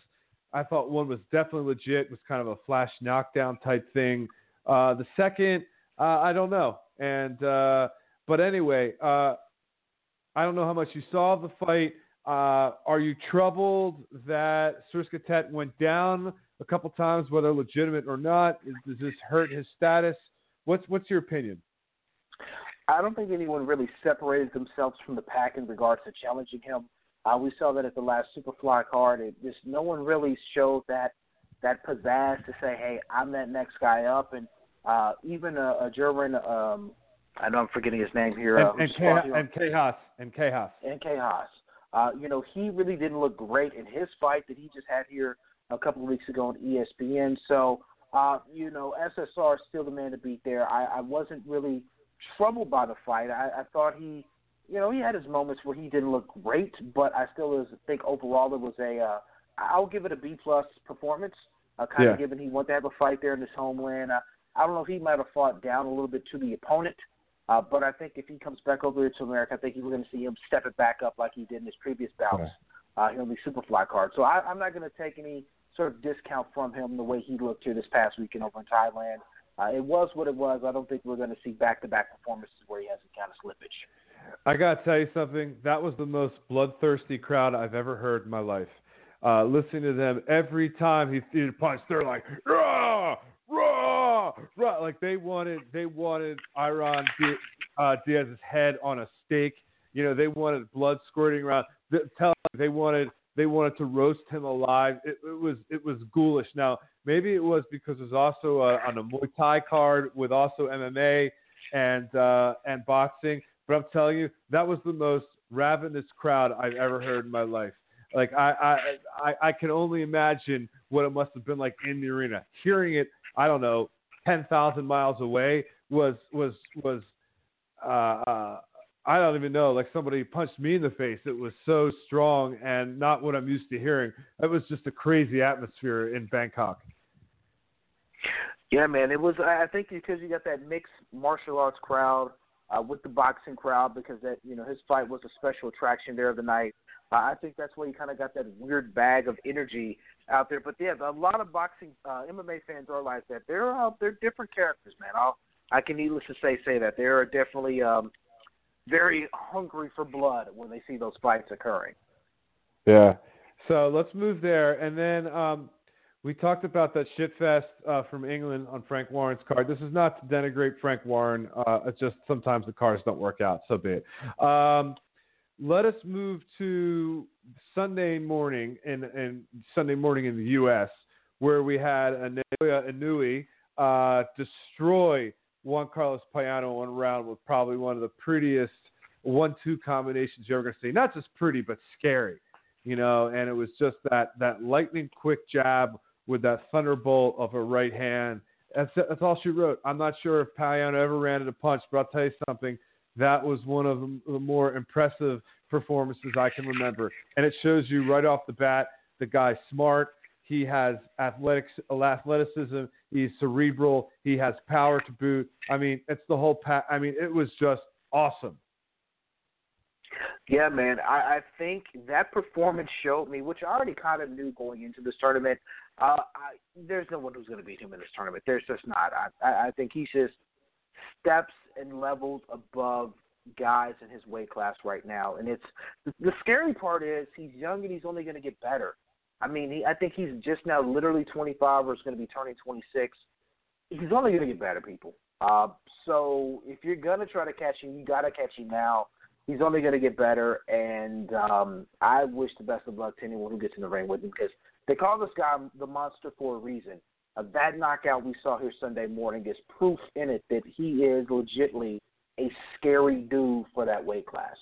I thought one was definitely legit. It was kind of a flash knockdown type thing. Uh, the second, uh, I don't know. And uh, but anyway, uh, I don't know how much you saw of the fight. Uh, are you troubled that Srisketet went down a couple times, whether legitimate or not? Is, does this hurt his status? What's what's your opinion? I don't think anyone really separated themselves from the pack in regards to challenging him. Uh, we saw that at the last Superfly card. It just no one really showed that that pizzazz to say, "Hey, I'm that next guy up." And uh, even a, a German, um, I know I'm forgetting his name here, and, uh, and, K- and K-Haas, and K-Haas, and K-Haas. Uh, you know, he really didn't look great in his fight that he just had here a couple of weeks ago on E S P N. So, uh, you know, S S R is still the man to beat there. I, I wasn't really troubled by the fight. I, I thought he, you know, he had his moments where he didn't look great, but I still was, think overall it was a, uh, I'll give it a B-plus performance, uh, kind yeah. of given he wanted to have a fight there in his homeland. Uh, I don't know if he might have fought down a little bit to the opponent, uh, but I think if he comes back over here to America, I think we're going to see him step it back up like he did in his previous bouts yeah. uh, on the Superfly card. So I, I'm not going to take any sort of discount from him the way he looked here this past weekend over in Thailand. Uh, it was what it was. I don't think we're going to see back-to-back performances where he has a kind of slippage. I got to tell you something. That was the most bloodthirsty crowd I've ever heard in my life. Uh, listening to them every time he threw a punch, they're like, rah, rah, rah. Like they wanted, they wanted Iron Diaz, uh, Diaz's head on a stake. You know, they wanted blood squirting around. They, tell, they wanted, they wanted to roast him alive. It, it was, it was ghoulish. Now, maybe it was because it was also a, on a Muay Thai card with also M M A and uh, and boxing. But I'm telling you, that was the most ravenous crowd I've ever heard in my life. Like I I, I, I can only imagine what it must have been like in the arena. Hearing it, I don't know, ten thousand miles away was was was uh, uh, I don't even know. Like somebody punched me in the face. It was so strong and not what I'm used to hearing. It was just a crazy atmosphere in Bangkok. Yeah, man, it was. I think because you got that mixed martial arts crowd uh, with the boxing crowd, because that you know his fight was a special attraction there of the night. Uh, I think that's why you kind of got that weird bag of energy out there. But yeah, a lot of boxing uh, M M A fans are like that. They're uh, they're different characters, man. I'll, I can needless to say say that they are definitely um, very hungry for blood when they see those fights occurring. Yeah. So let's move there, and then. Um... We talked about that shit fest uh, from England on Frank Warren's card. This is not to denigrate Frank Warren. Uh, it's just sometimes the cards don't work out, so be it. Um, let us move to Sunday morning in, in Sunday morning in the U S where we had Anoa Inui uh, destroy Juan Carlos Payano one round with probably one of the prettiest one two combinations you're ever going to see. Not just pretty, but scary, you know, and it was just that, that lightning quick jab with that thunderbolt of a right hand. That's, that's all she wrote. I'm not sure if Payano ever ran into punch, but I'll tell you something. That was one of the more impressive performances I can remember. And it shows you right off the bat, the guy's smart. He has athletics, athleticism. He's cerebral. He has power to boot. I mean, it's the whole pa- – I mean, it was just awesome. Yeah, man. I, I think that performance showed me, which I already kind of knew going into this tournament, uh, I, there's no one who's going to beat him in this tournament. There's just not. I, I think he's just steps and levels above guys in his weight class right now. And it's the scary part is he's young and he's only going to get better. I mean, he, I think he's just now literally twenty-five or is going to be turning twenty-six. He's only going to get better, people. Uh, so if you're going to try to catch him, you got to catch him now. He's only going to get better, and um, I wish the best of luck to anyone who gets in the ring with him because they call this guy the monster for a reason. Uh, that knockout we saw here Sunday morning is proof in it that he is legitimately a scary dude for that weight class.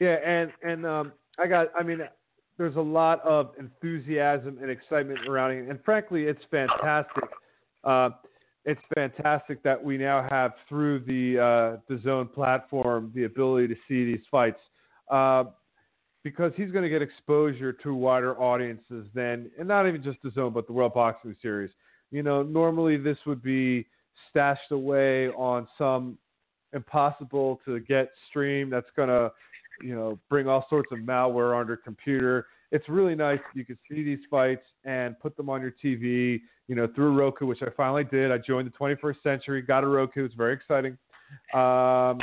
Yeah, and, and um, I got, I mean, there's a lot of enthusiasm and excitement around him, and frankly, it's fantastic. Uh, It's fantastic that we now have through the uh, the D A Z N platform the ability to see these fights uh, because he's going to get exposure to wider audiences than, and not even just the D A Z N, but the World Boxing Series. You know, normally this would be stashed away on some impossible to get stream that's going to, you know, bring all sorts of malware on your computer. It's really nice you could see these fights and put them on your T V, you know, through Roku, which I finally did. I joined the twenty-first century, got a Roku. It's very exciting. Um,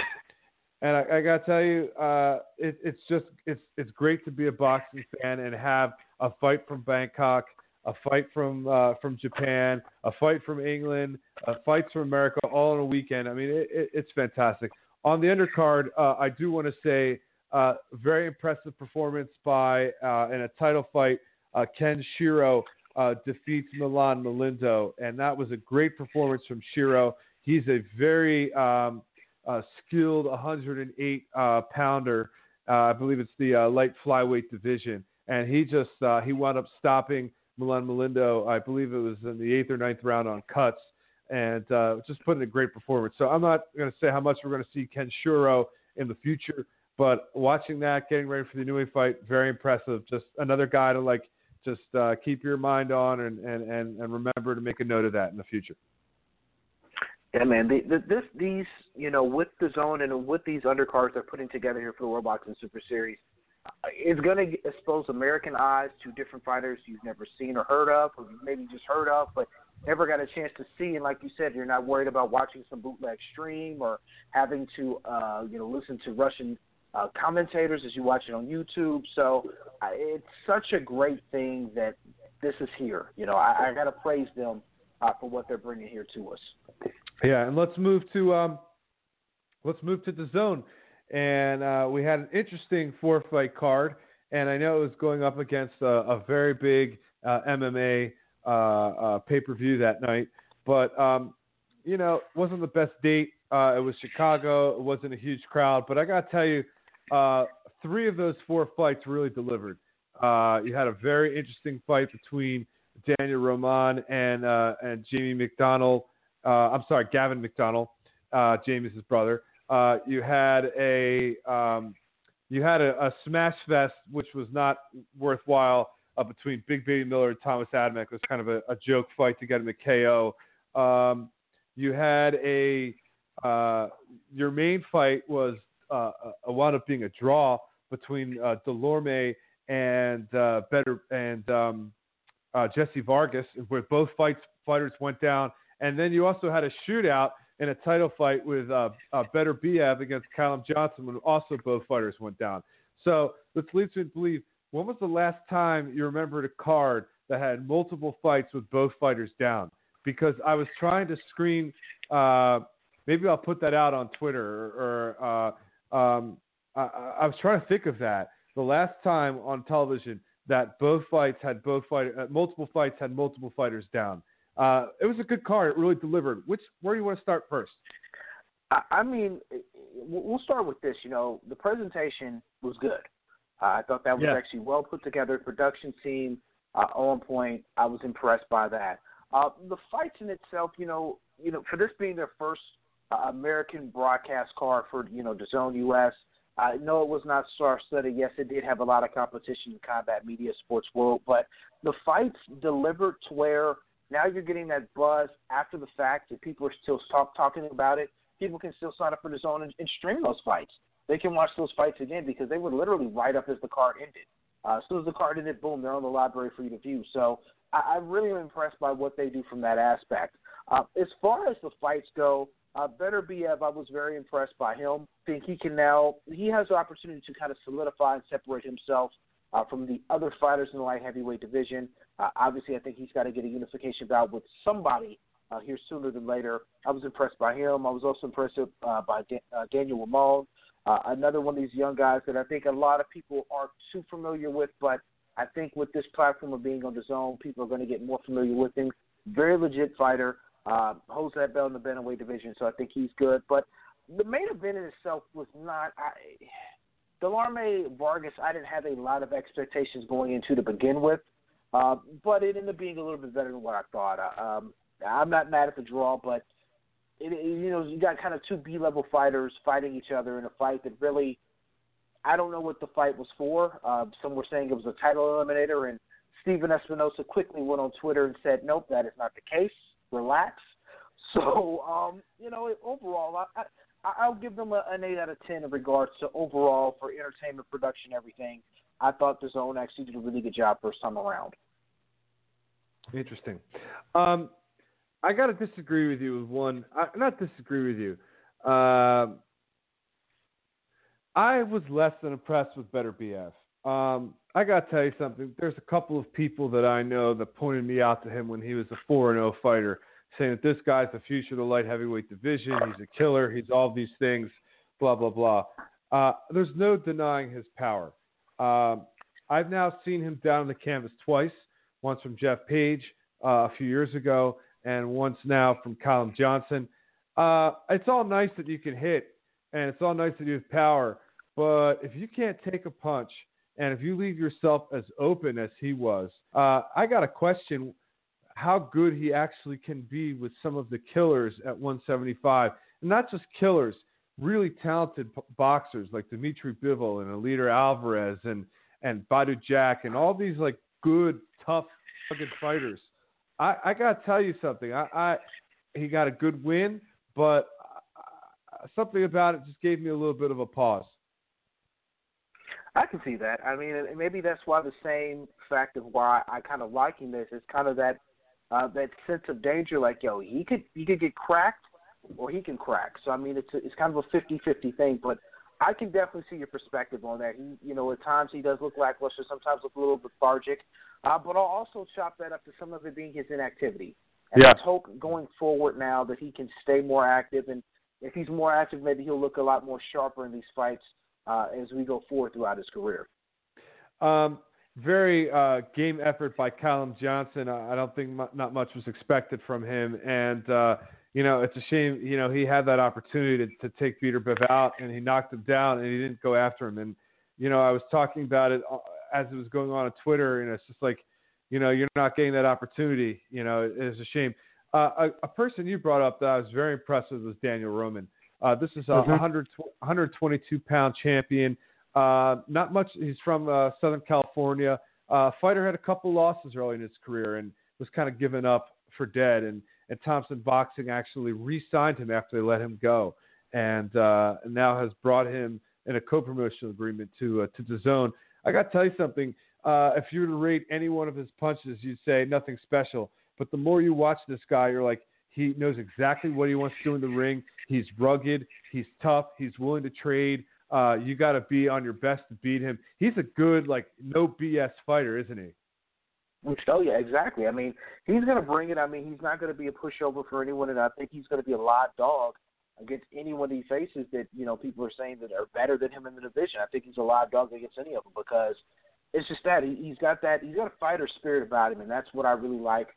and I, I got to tell you, uh, it, it's just it's it's great to be a boxing fan and have a fight from Bangkok, a fight from uh, from Japan, a fight from England, a fight from America all in a weekend. I mean, it, it, it's fantastic. On the undercard, uh, I do want to say uh, very impressive performance by uh, in a title fight, uh, Ken Shiro. Uh, defeats Milan Malindo, and that was a great performance from Shiro. He's a very um, uh, skilled one hundred eight pounder. Uh, I believe it's the uh, light flyweight division, and he just uh, he wound up stopping Milan Malindo. I believe it was in the eighth or ninth round on cuts, and uh, just put in a great performance. So I'm not going to say how much we're going to see Ken Shiro in the future, but watching that, getting ready for the Inouye fight, very impressive. Just another guy to like. Just uh, keep your mind on and, and, and, and remember to make a note of that in the future. Yeah, man. The, the, this, these, you know, with the D A Z N and with these undercards they're putting together here for the World Boxing Super Series, it's going to expose American eyes to different fighters you've never seen or heard of, or maybe just heard of, but never got a chance to see. And like you said, you're not worried about watching some bootleg stream or having to, uh, you know, listen to Russian Uh, commentators as you watch it on YouTube. So uh, it's such a great thing that this is here. You know, I, I got to praise them uh, for what they're bringing here to us. Yeah, and let's move to um, let's move to the D A Z N. And uh, we had an interesting four-fight card, and I know it was going up against a, a very big uh, M M A uh, uh, pay-per-view that night. But, um, you know, it wasn't the best date. Uh, it was Chicago. It wasn't a huge crowd. But I got to tell you, Uh, three of those four fights really delivered. Uh, you had a very interesting fight between Daniel Roman and uh, and Jamie McDonald. Uh, I'm sorry, Gavin McDonald, uh, Jamie's brother. Uh, you had a um, you had a, a smash fest, which was not worthwhile, uh, between Big Baby Miller and Thomas Adamek. It was kind of a, a joke fight to get him a K O. Um, you had a uh, your main fight was. Uh, uh, wound up being a draw between uh, Dulorme and uh, better and um, uh, Jessie Vargas, where both fights fighters went down. And then you also had a shootout in a title fight with uh, uh, Better Biev against Callum Johnson, when also both fighters went down. So this leads me to believe: when was the last time you remembered a card that had multiple fights with both fighters down? Because I was trying to screen. Uh, maybe I'll put that out on Twitter or. or uh, Um, I, I was trying to think of that. The last time on television that both fights had both fight uh, multiple fights had multiple fighters down. Uh, it was a good card. It really delivered. Which where do you want to start first? I, I mean, we'll start with this. You know, the presentation was good. Uh, I thought that was yeah. actually well put together. Production team uh, on point. I was impressed by that. Uh, the fights in itself, you know, you know, for this being their first uh, American broadcast card for you know DAZN U S. Uh, no, it was not star-studded. Yes, it did have a lot of competition in combat media sports world, but the fights delivered to where now you're getting that buzz after the fact that people are still talk, talking about it. People can still sign up for DAZN and, and stream those fights. They can watch those fights again because they were literally right up as the card ended. Uh, as soon as the card ended, boom, they're on the library for you to view. So I, I really am impressed by what they do from that aspect. Uh, as far as the fights go, Uh, Better Biev, I was very impressed by him. I think he can now – he has the opportunity to kind of solidify and separate himself uh, from the other fighters in the light heavyweight division. Uh, obviously, I think he's got to get a unification bout with somebody uh, here sooner than later. I was impressed by him. I was also impressed uh, by Dan- uh, Daniel Ramon, uh, another one of these young guys that I think a lot of people aren't too familiar with, but I think with this platform of being on DAZN, people are going to get more familiar with him. Very legit fighter. Uh, holds that belt in the bantamweight division, so I think he's good. But the main event in itself was not – Dulorme Vargas, I didn't have a lot of expectations going into to begin with, uh, but it ended up being a little bit better than what I thought. Uh, um, I'm not mad at the draw, but, it, you know, you got kind of two B-level fighters fighting each other in a fight that really – I don't know what the fight was for. Uh, some were saying it was a title eliminator, and Steven Espinosa quickly went on Twitter and said, nope, that is not the case. Relax. So, um, you know, overall, I, I, I'll give them a, an eight out of ten in regards to overall for entertainment, production, everything. I thought DAZN actually did a really good job first time around. Interesting. Um, I got to disagree with you with one. I, not disagree with you. Uh, I was less than impressed with Better B F. Um, I got to tell you something. There's a couple of people that I know that pointed me out to him when he was a four and oh fighter, saying that this guy's the future of the light heavyweight division. He's a killer. He's all these things, blah, blah, blah. Uh, there's no denying his power. Um, I've now seen him down on the canvas twice, once from Jeff Page uh, a few years ago and once now from Colin Johnson. Uh, it's all nice that you can hit, and it's all nice that you have power, but if you can't take a punch, and if you leave yourself as open as he was, uh, I got to question how good he actually can be with some of the killers at one seventy-five. And not just killers, really talented p- boxers like Dimitri Bivol and Elieter Alvarez and, and Badu Jack and all these like good, tough fucking fighters. I, I got to tell you something. I, I He got a good win, but uh, something about it just gave me a little bit of a pause. I can see that. I mean, maybe that's why the same fact of why I kind of like him is it's kind of that uh, that sense of danger, like, yo, he could he could get cracked or he can crack. So, I mean, it's a, it's kind of a fifty-fifty thing, but I can definitely see your perspective on that. He, you know, at times he does look lackluster, sometimes look a little lethargic, uh, but I'll also chop that up to some of it being his inactivity. And yeah. Let's hope going forward now that he can stay more active, and if he's more active, maybe he'll look a lot more sharper in these fights. Uh, as we go forward throughout his career. Um, very uh, game effort by Callum Johnson. I don't think m- not much was expected from him. And, uh, you know, it's a shame, you know, he had that opportunity to, to take Peter Biv out and he knocked him down and he didn't go after him. And, you know, I was talking about it as it was going on on Twitter, and it's just like, you know, you're not getting that opportunity. You know, it, it's a shame. Uh, a, a person you brought up that I was very impressed with was Daniel Roman. Uh, this is a one hundred twenty-two pound champion. Uh, not much. He's from uh, Southern California. Uh, fighter had a couple losses early in his career and was kind of given up for dead. And, and Thompson Boxing actually re-signed him after they let him go, and uh, now has brought him in a co-promotional agreement to uh, to DAZN. I got to tell you something. Uh, if you were to rate any one of his punches, you'd say nothing special. But the more you watch this guy, you're like, he knows exactly what he wants to do in the ring. He's rugged. He's tough. He's willing to trade. Uh, you got to be on your best to beat him. He's a good, like, no B S fighter, isn't he? Oh, yeah, exactly. I mean, he's going to bring it. I mean, he's not going to be a pushover for anyone, and I think he's going to be a live dog against anyone he faces that, you know, people are saying that are better than him in the division. I think he's a live dog against any of them because it's just that he, he's got that he's got a fighter spirit about him, and that's what I really like.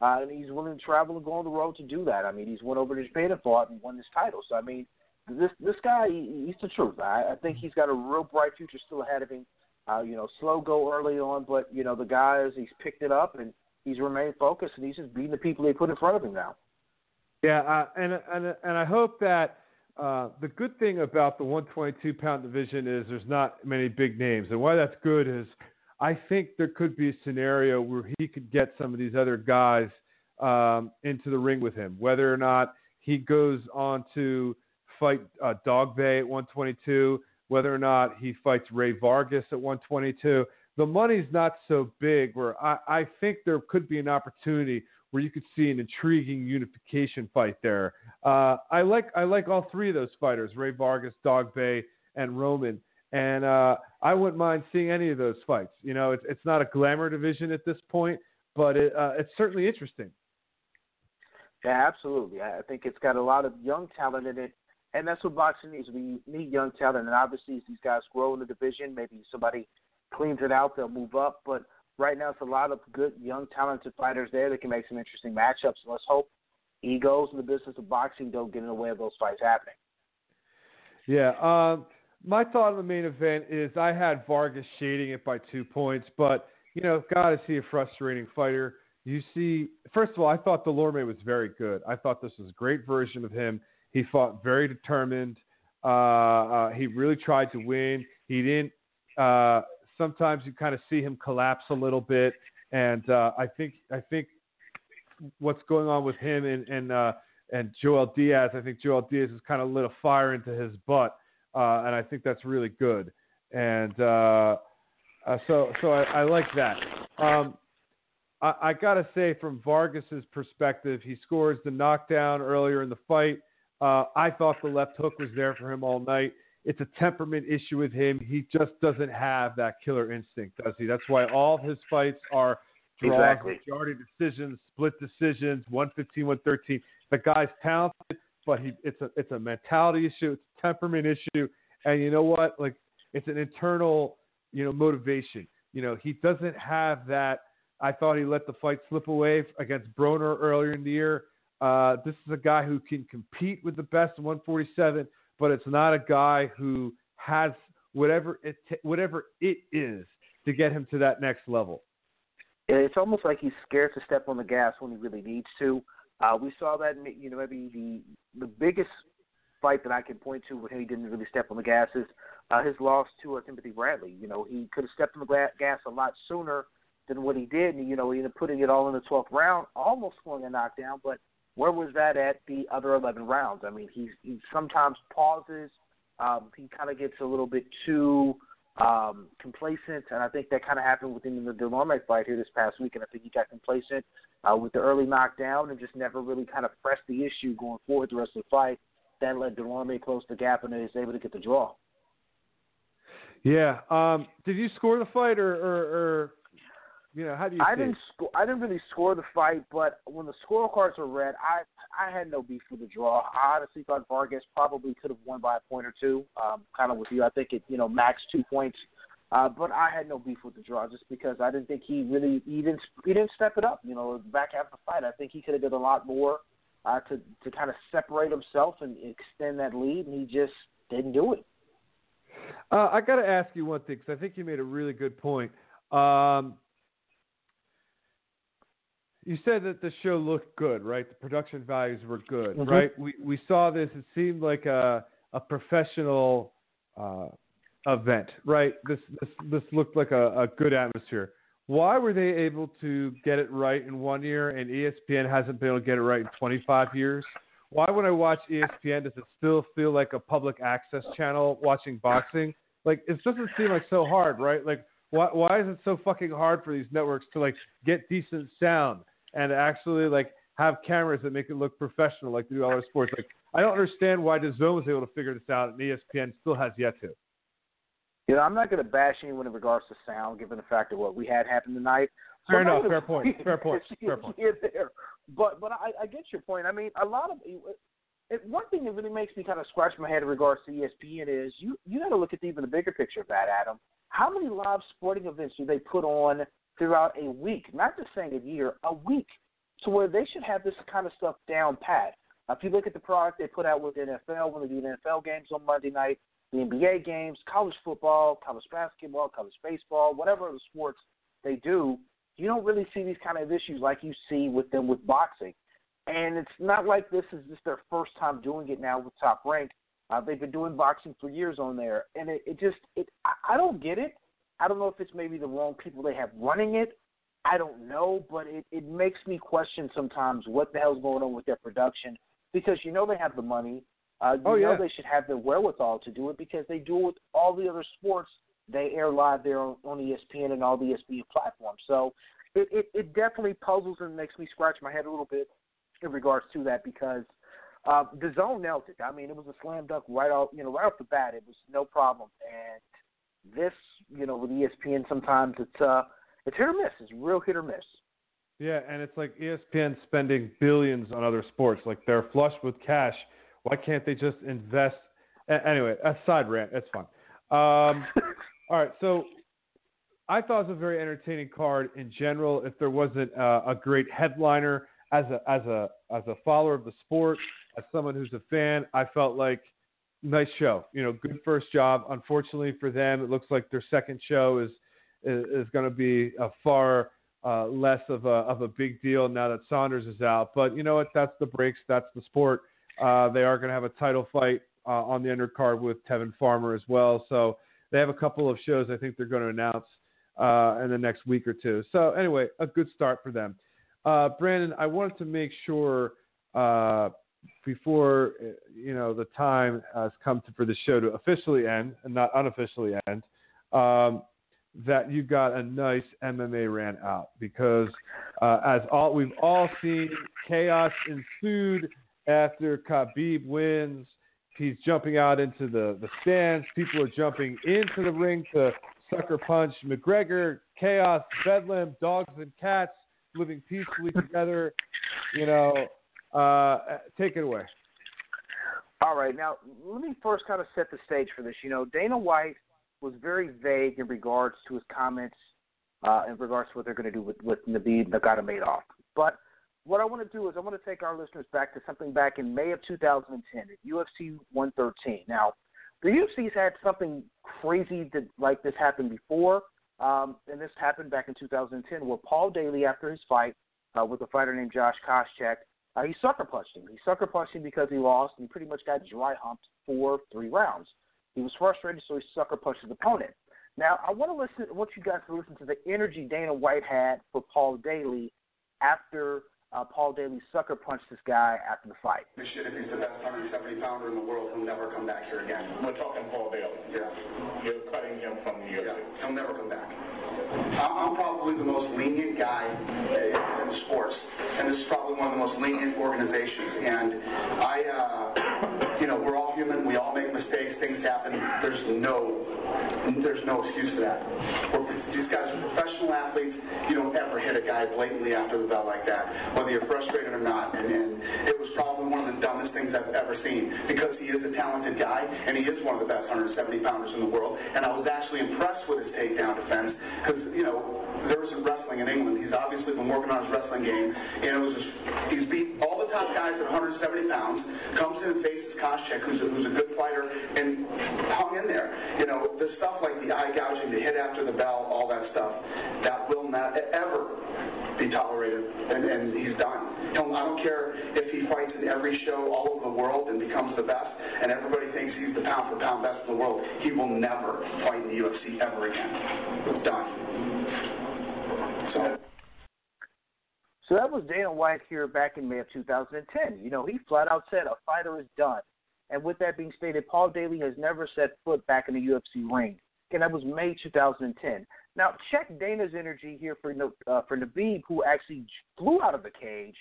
Uh, and he's willing to travel and go on the road to do that. I mean, he's went over to Japan and fought and won this title. So I mean, this this guy, he, he's the truth. I, I think he's got a real bright future still ahead of him. Uh, you know, slow go early on, but you know the guys, he's picked it up and he's remained focused, and he's just beating the people they put in front of him now. Yeah, uh, and and and I hope that. Uh, the good thing about the one twenty-two pound division is there's not many big names. And why that's good is I think there could be a scenario where he could get some of these other guys um, into the ring with him, whether or not he goes on to fight uh, Dogbe at one twenty-two, whether or not he fights Ray Vargas at one twenty-two. The money's not so big where I, I think there could be an opportunity where you could see an intriguing unification fight there. Uh, I like I like all three of those fighters, Ray Vargas, Dogbe, and Roman, and uh, I wouldn't mind seeing any of those fights. You know, it's it's not a glamour division at this point, but it, uh, it's certainly interesting. Yeah, absolutely. I think it's got a lot of young talent in it, and that's what boxing needs. We need young talent, and obviously as these guys grow in the division, maybe somebody cleans it out, they'll move up, but right now, it's a lot of good, young, talented fighters there that can make some interesting matchups. Let's hope egos in the business of boxing don't get in the way of those fights happening. Yeah. Um, my thought on the main event is I had Vargas shading it by two points, but, you know, God, is he a frustrating fighter. You see, first of all, I thought Dulorme was very good. I thought this was a great version of him. He fought very determined. Uh, uh, he really tried to win. He didn't uh, – Sometimes you kind of see him collapse a little bit, and uh, I think I think what's going on with him and and, uh, and Joel Diaz, I think Joel Diaz has kind of lit a fire into his butt, uh, and I think that's really good. And uh, uh, so so I, I like that. Um, I, I gotta say, from Vargas's perspective, he scores the knockdown earlier in the fight. Uh, I thought the left hook was there for him all night. It's a temperament issue with him. He just doesn't have that killer instinct, does he? That's why all of his fights are draws, exactly. Majority decisions, split decisions, one fifteen, one thirteen. The guy's talented, but he, it's a it's a mentality issue. It's a temperament issue. And you know what? Like, it's an internal, you know, motivation. You know, he doesn't have that. I thought he let the fight slip away against Broner earlier in the year. Uh, this is a guy who can compete with the best in one forty-seven. But it's not a guy who has whatever it t- whatever it is to get him to that next level. It's almost like he's scared to step on the gas when he really needs to. Uh, we saw that, you know, maybe the the biggest fight that I can point to when he didn't really step on the gas is uh, his loss to uh, Timothy Bradley. You know, he could have stepped on the gas a lot sooner than what he did, and you know, he ended up putting it all in the twelfth round, almost scoring a knockdown, but. Where was that at the other eleven rounds? I mean, he, he sometimes pauses. Um, he kind of gets a little bit too um, complacent, and I think that kind of happened with him in the Dulorme fight here this past week, and I think he got complacent uh, with the early knockdown and just never really kind of pressed the issue going forward the rest of the fight. That led Dulorme close the gap, and he was able to get the draw. Yeah. Um, did you score the fight, or, or, or... You know, how do you I think? didn't sc- I didn't really score the fight, but when the scorecards were read, I I had no beef with the draw. I honestly thought Vargas probably could have won by a point or two. Um, kind of with you, I think it you know max two points. Uh, but I had no beef with the draw just because I didn't think he really he didn't he didn't step it up. You know, back after the fight, I think he could have did a lot more uh, to to kind of separate himself and extend that lead, and he just didn't do it. Uh, I got to ask you one thing because I think you made a really good point. Um, You said that the show looked good, right? The production values were good, mm-hmm. right? We we saw this. It seemed like a a professional uh, event, right? This this this looked like a, a good atmosphere. Why were they able to get it right in one year and E S P N hasn't been able to get it right in twenty-five years? Why when I watch E S P N, does it still feel like a public access channel watching boxing? Like, it doesn't seem like so hard, right? Like, why why is it so fucking hard for these networks to, like, get decent sound? And actually, like, have cameras that make it look professional, like they do other sports. Like, I don't understand why DAZN was able to figure this out, and E S P N still has yet to. You know, I'm not going to bash anyone in regards to sound, given the fact of what we had happen tonight. So fair enough. Fair point. Fair point. Fair point. Fair point. But but I, I get your point. I mean, a lot of it, one thing that really makes me kind of scratch my head in regards to E S P N is you, you got to look at even the bigger picture of that, Adam. How many live sporting events do they put on throughout a week? Not just saying a year, a week, to where they should have this kind of stuff down pat. Uh, if you look at the product they put out with the N F L, when they do the N F L games on Monday night, the N B A games, college football, college basketball, college baseball, whatever other sports they do, you don't really see these kind of issues like you see with them with boxing. And it's not like this is just their first time doing it now with Top Rank. Uh, they've been doing boxing for years on there. And it, it just it, – I don't get it. I don't know if it's maybe the wrong people they have running it. I don't know. But it, it makes me question sometimes what the hell's going on with their production, because you know they have the money. Uh, you oh, yeah. know they should have the wherewithal to do it, because they do it with all the other sports they air live there on, on E S P N and all the E S P N platforms. So it, it, it definitely puzzles and makes me scratch my head a little bit in regards to that, because uh, DAZN nailed it. I mean, it was a slam dunk right off, you know, right off the bat. It was no problem. And this, you know, with E S P N sometimes it's uh, it's hit or miss. It's real hit or miss. Yeah, and it's like E S P N spending billions on other sports. Like, they're flush with cash. Why can't they just invest? Anyway, a side rant. That's fine. Um, all right. So I thought it was a very entertaining card in general. If there wasn't uh, a great headliner, as a as a as a follower of the sport, as someone who's a fan, I felt like nice show. You know, good first job. Unfortunately for them, it looks like their second show is is, is going to be a far uh, less of a of a big deal now that Saunders is out. But you know what? That's the breaks. That's the sport. Uh, they are going to have a title fight uh, on the undercard with Tevin Farmer as well. So they have a couple of shows I think they're going to announce uh, in the next week or two. So anyway, a good start for them. Uh, Brandon, I wanted to make sure uh, before, you know, the time has come to, for the show to officially end and not unofficially end, um, that you got a nice M M A rant out, because uh, as all we've all seen, chaos ensued. After Khabib wins, he's jumping out into the, the stands. People are jumping into the ring to sucker punch McGregor. Chaos, bedlam, dogs and cats living peacefully together. You know, uh, take it away. All right. Now, let me first kind of set the stage for this. You know, Dana White was very vague in regards to his comments, uh, in regards to what they're going to do with, with Khabib Nurmagomedov. But what I want to do is I want to take our listeners back to something back in May of two thousand ten at U F C one thirteen. Now, the U F C's had something crazy that, like this happened before, um, and this happened back in two thousand ten where Paul Daly, after his fight uh, with a fighter named Josh Koscheck, uh, he sucker punched him. He sucker punched him because he lost, and he pretty much got dry humped for three rounds. He was frustrated, so he sucker punched his opponent. Now, I want to listen. I want you guys to listen to the energy Dana White had for Paul Daly after Uh, Paul Daly sucker punched this guy after the fight. This shit, if he's the best one seventy pounder in the world, he'll never come back here again. We're talking Paul Daly. Yeah. You're cutting him from the U F C. Yeah. He'll never come back. I'm, I'm probably the most lenient guy in sports, and this is probably one of the most lenient organizations. And I, uh, you know, we're all human. We all make mistakes. Things happen. There's no, there's no excuse for that. We're, these guys are professional athletes. You don't ever hit a guy blatantly after the bell like that, whether you're frustrated or not. And, and it was probably one of the dumbest things I've ever seen, because he is a talented guy, and he is one of the best one seventy pounders in the world. And I was actually impressed with his takedown defense, because, you know, there isn't wrestling in England. He's obviously been working on his wrestling game, and it was just, he's beat all the top guys at one seventy pounds, comes in and faces Koscheck, who's a, who's a good fighter, and hung in there. You know, the stuff like the eye gouging, the hit after the bell, all that stuff, that will not ever be tolerated, and, and he's done. He'll, I don't care if he fights in every show all over the world and becomes the best, and everybody thinks he's the pound-for-pound best in the world. He will never fight in the U F C ever again. Done. So, so that was Dana White here back in May of two thousand ten. You know, he flat out said a fighter is done. And with that being stated, Paul Daly has never set foot back in the U F C ring. And that was May two thousand ten. Now, check Dana's energy here for uh, for Khabib, who actually flew out of the cage,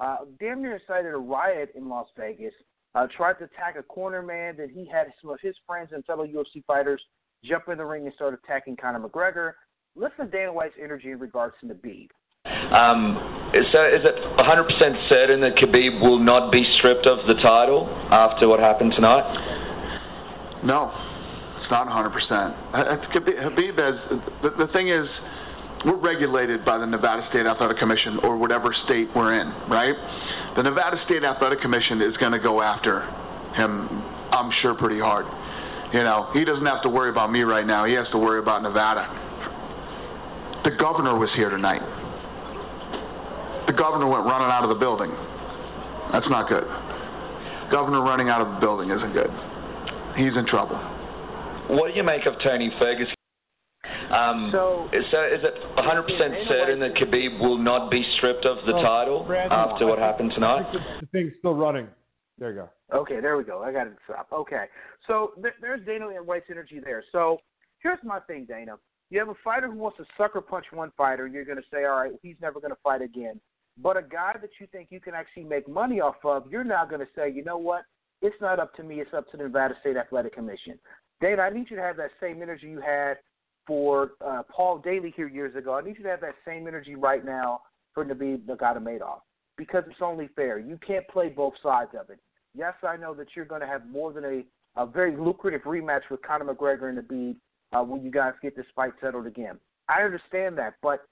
uh, damn near incited a riot in Las Vegas, uh, tried to attack a corner man, then he had some of his friends and fellow U F C fighters jump in the ring and start attacking Conor McGregor. Listen to Dana White's energy in regards to Khabib. Um, so is it one hundred percent certain that Khabib will not be stripped of the title after what happened tonight? No, it's not one hundred percent. Khabib has, the, the thing is, we're regulated by the Nevada State Athletic Commission or whatever state we're in, right? The Nevada State Athletic Commission is going to go after him, I'm sure, pretty hard. You know, he doesn't have to worry about me right now. He has to worry about Nevada. The governor was here tonight. The governor went running out of the building. That's not good. Governor running out of the building isn't good. He's in trouble. What do you make of Tony Ferguson? Um, so, so is it one hundred percent certain that Khabib will not be stripped of the oh, title Brandon, after what happened tonight? The thing's still running. There you go. Okay, there we go. I got it up. Okay. So th- there's Dana and White's energy there. So here's my thing, Dana. You have a fighter who wants to sucker punch one fighter, and you're going to say, all right, he's never going to fight again. But a guy that you think you can actually make money off of, you're now going to say, you know what? It's not up to me. It's up to the Nevada State Athletic Commission. Dana, I need you to have that same energy you had for uh, Paul Daly here years ago. I need you to have that same energy right now for Khabib Nurmagomedov, because it's only fair. You can't play both sides of it. Yes, I know that you're going to have more than a, a very lucrative rematch with Conor McGregor and Khabib uh, when you guys get this fight settled again. I understand that, but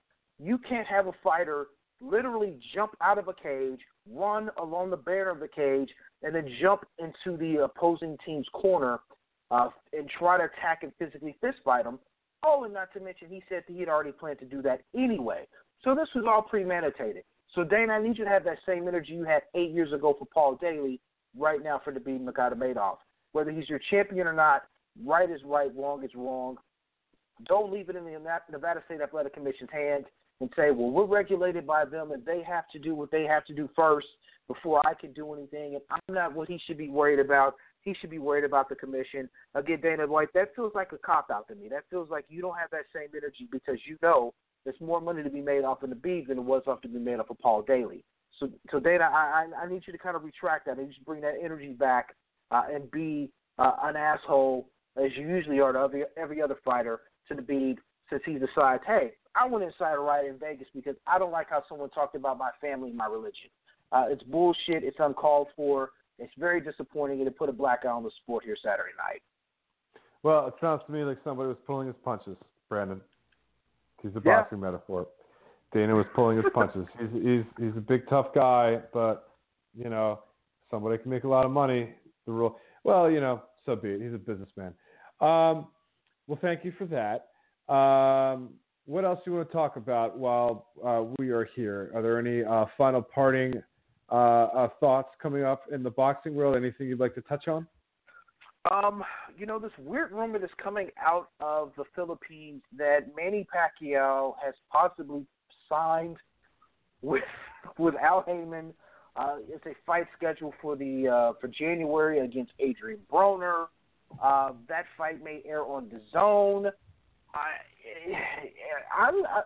you can't have a fighter literally jump out of a cage, run along the barrier of the cage, and then jump into the opposing team's corner uh, and try to attack and physically fistfight him. Oh, and not to mention he said that he had already planned to do that anyway. So this was all premeditated. So, Dana, I need you to have that same energy you had eight years ago for Paul Daly right now for Khabib Nurmagomedov. Whether he's your champion or not, right is right, wrong is wrong. Don't leave it in the Nevada State Athletic Commission's hands and say, well, we're regulated by them and they have to do what they have to do first before I can do anything. And I'm not what he should be worried about. He should be worried about the commission. Again, Dana White, that feels like a cop-out to me. That feels like you don't have that same energy because you know there's more money to be made off of the Khabib than it was off to be made off of Paul Daly. So, so Dana, I, I need you to kind of retract that. I need you to bring that energy back uh, and be uh, an asshole, as you usually are to every, every other fighter, to the Khabib, since he decides, hey, I went inside a riot in Vegas because I don't like how someone talked about my family and my religion. Uh, it's bullshit. It's uncalled for. It's very disappointing, and it put a black eye on the sport here Saturday night. Well, it sounds to me like somebody was pulling his punches, Brandon. He's a boxing yeah. metaphor. Dana was pulling his punches. He's, he's he's a big, tough guy, but, you know, somebody can make a lot of money. The rule. Well, you know, so be it. He's a businessman. Um, well, thank you for that. Um, what else do you want to talk about while uh, we are here? Are there any uh, final parting Uh, uh, thoughts coming up in the boxing world? Anything you'd like to touch on? Um, you know, this weird rumor that's coming out of the Philippines that Manny Pacquiao has possibly signed with with Al Haymon. Uh, it's a fight scheduled for the uh, for January against Adrian Broner. Uh, that fight may air on D A Z N. I, I'm. I,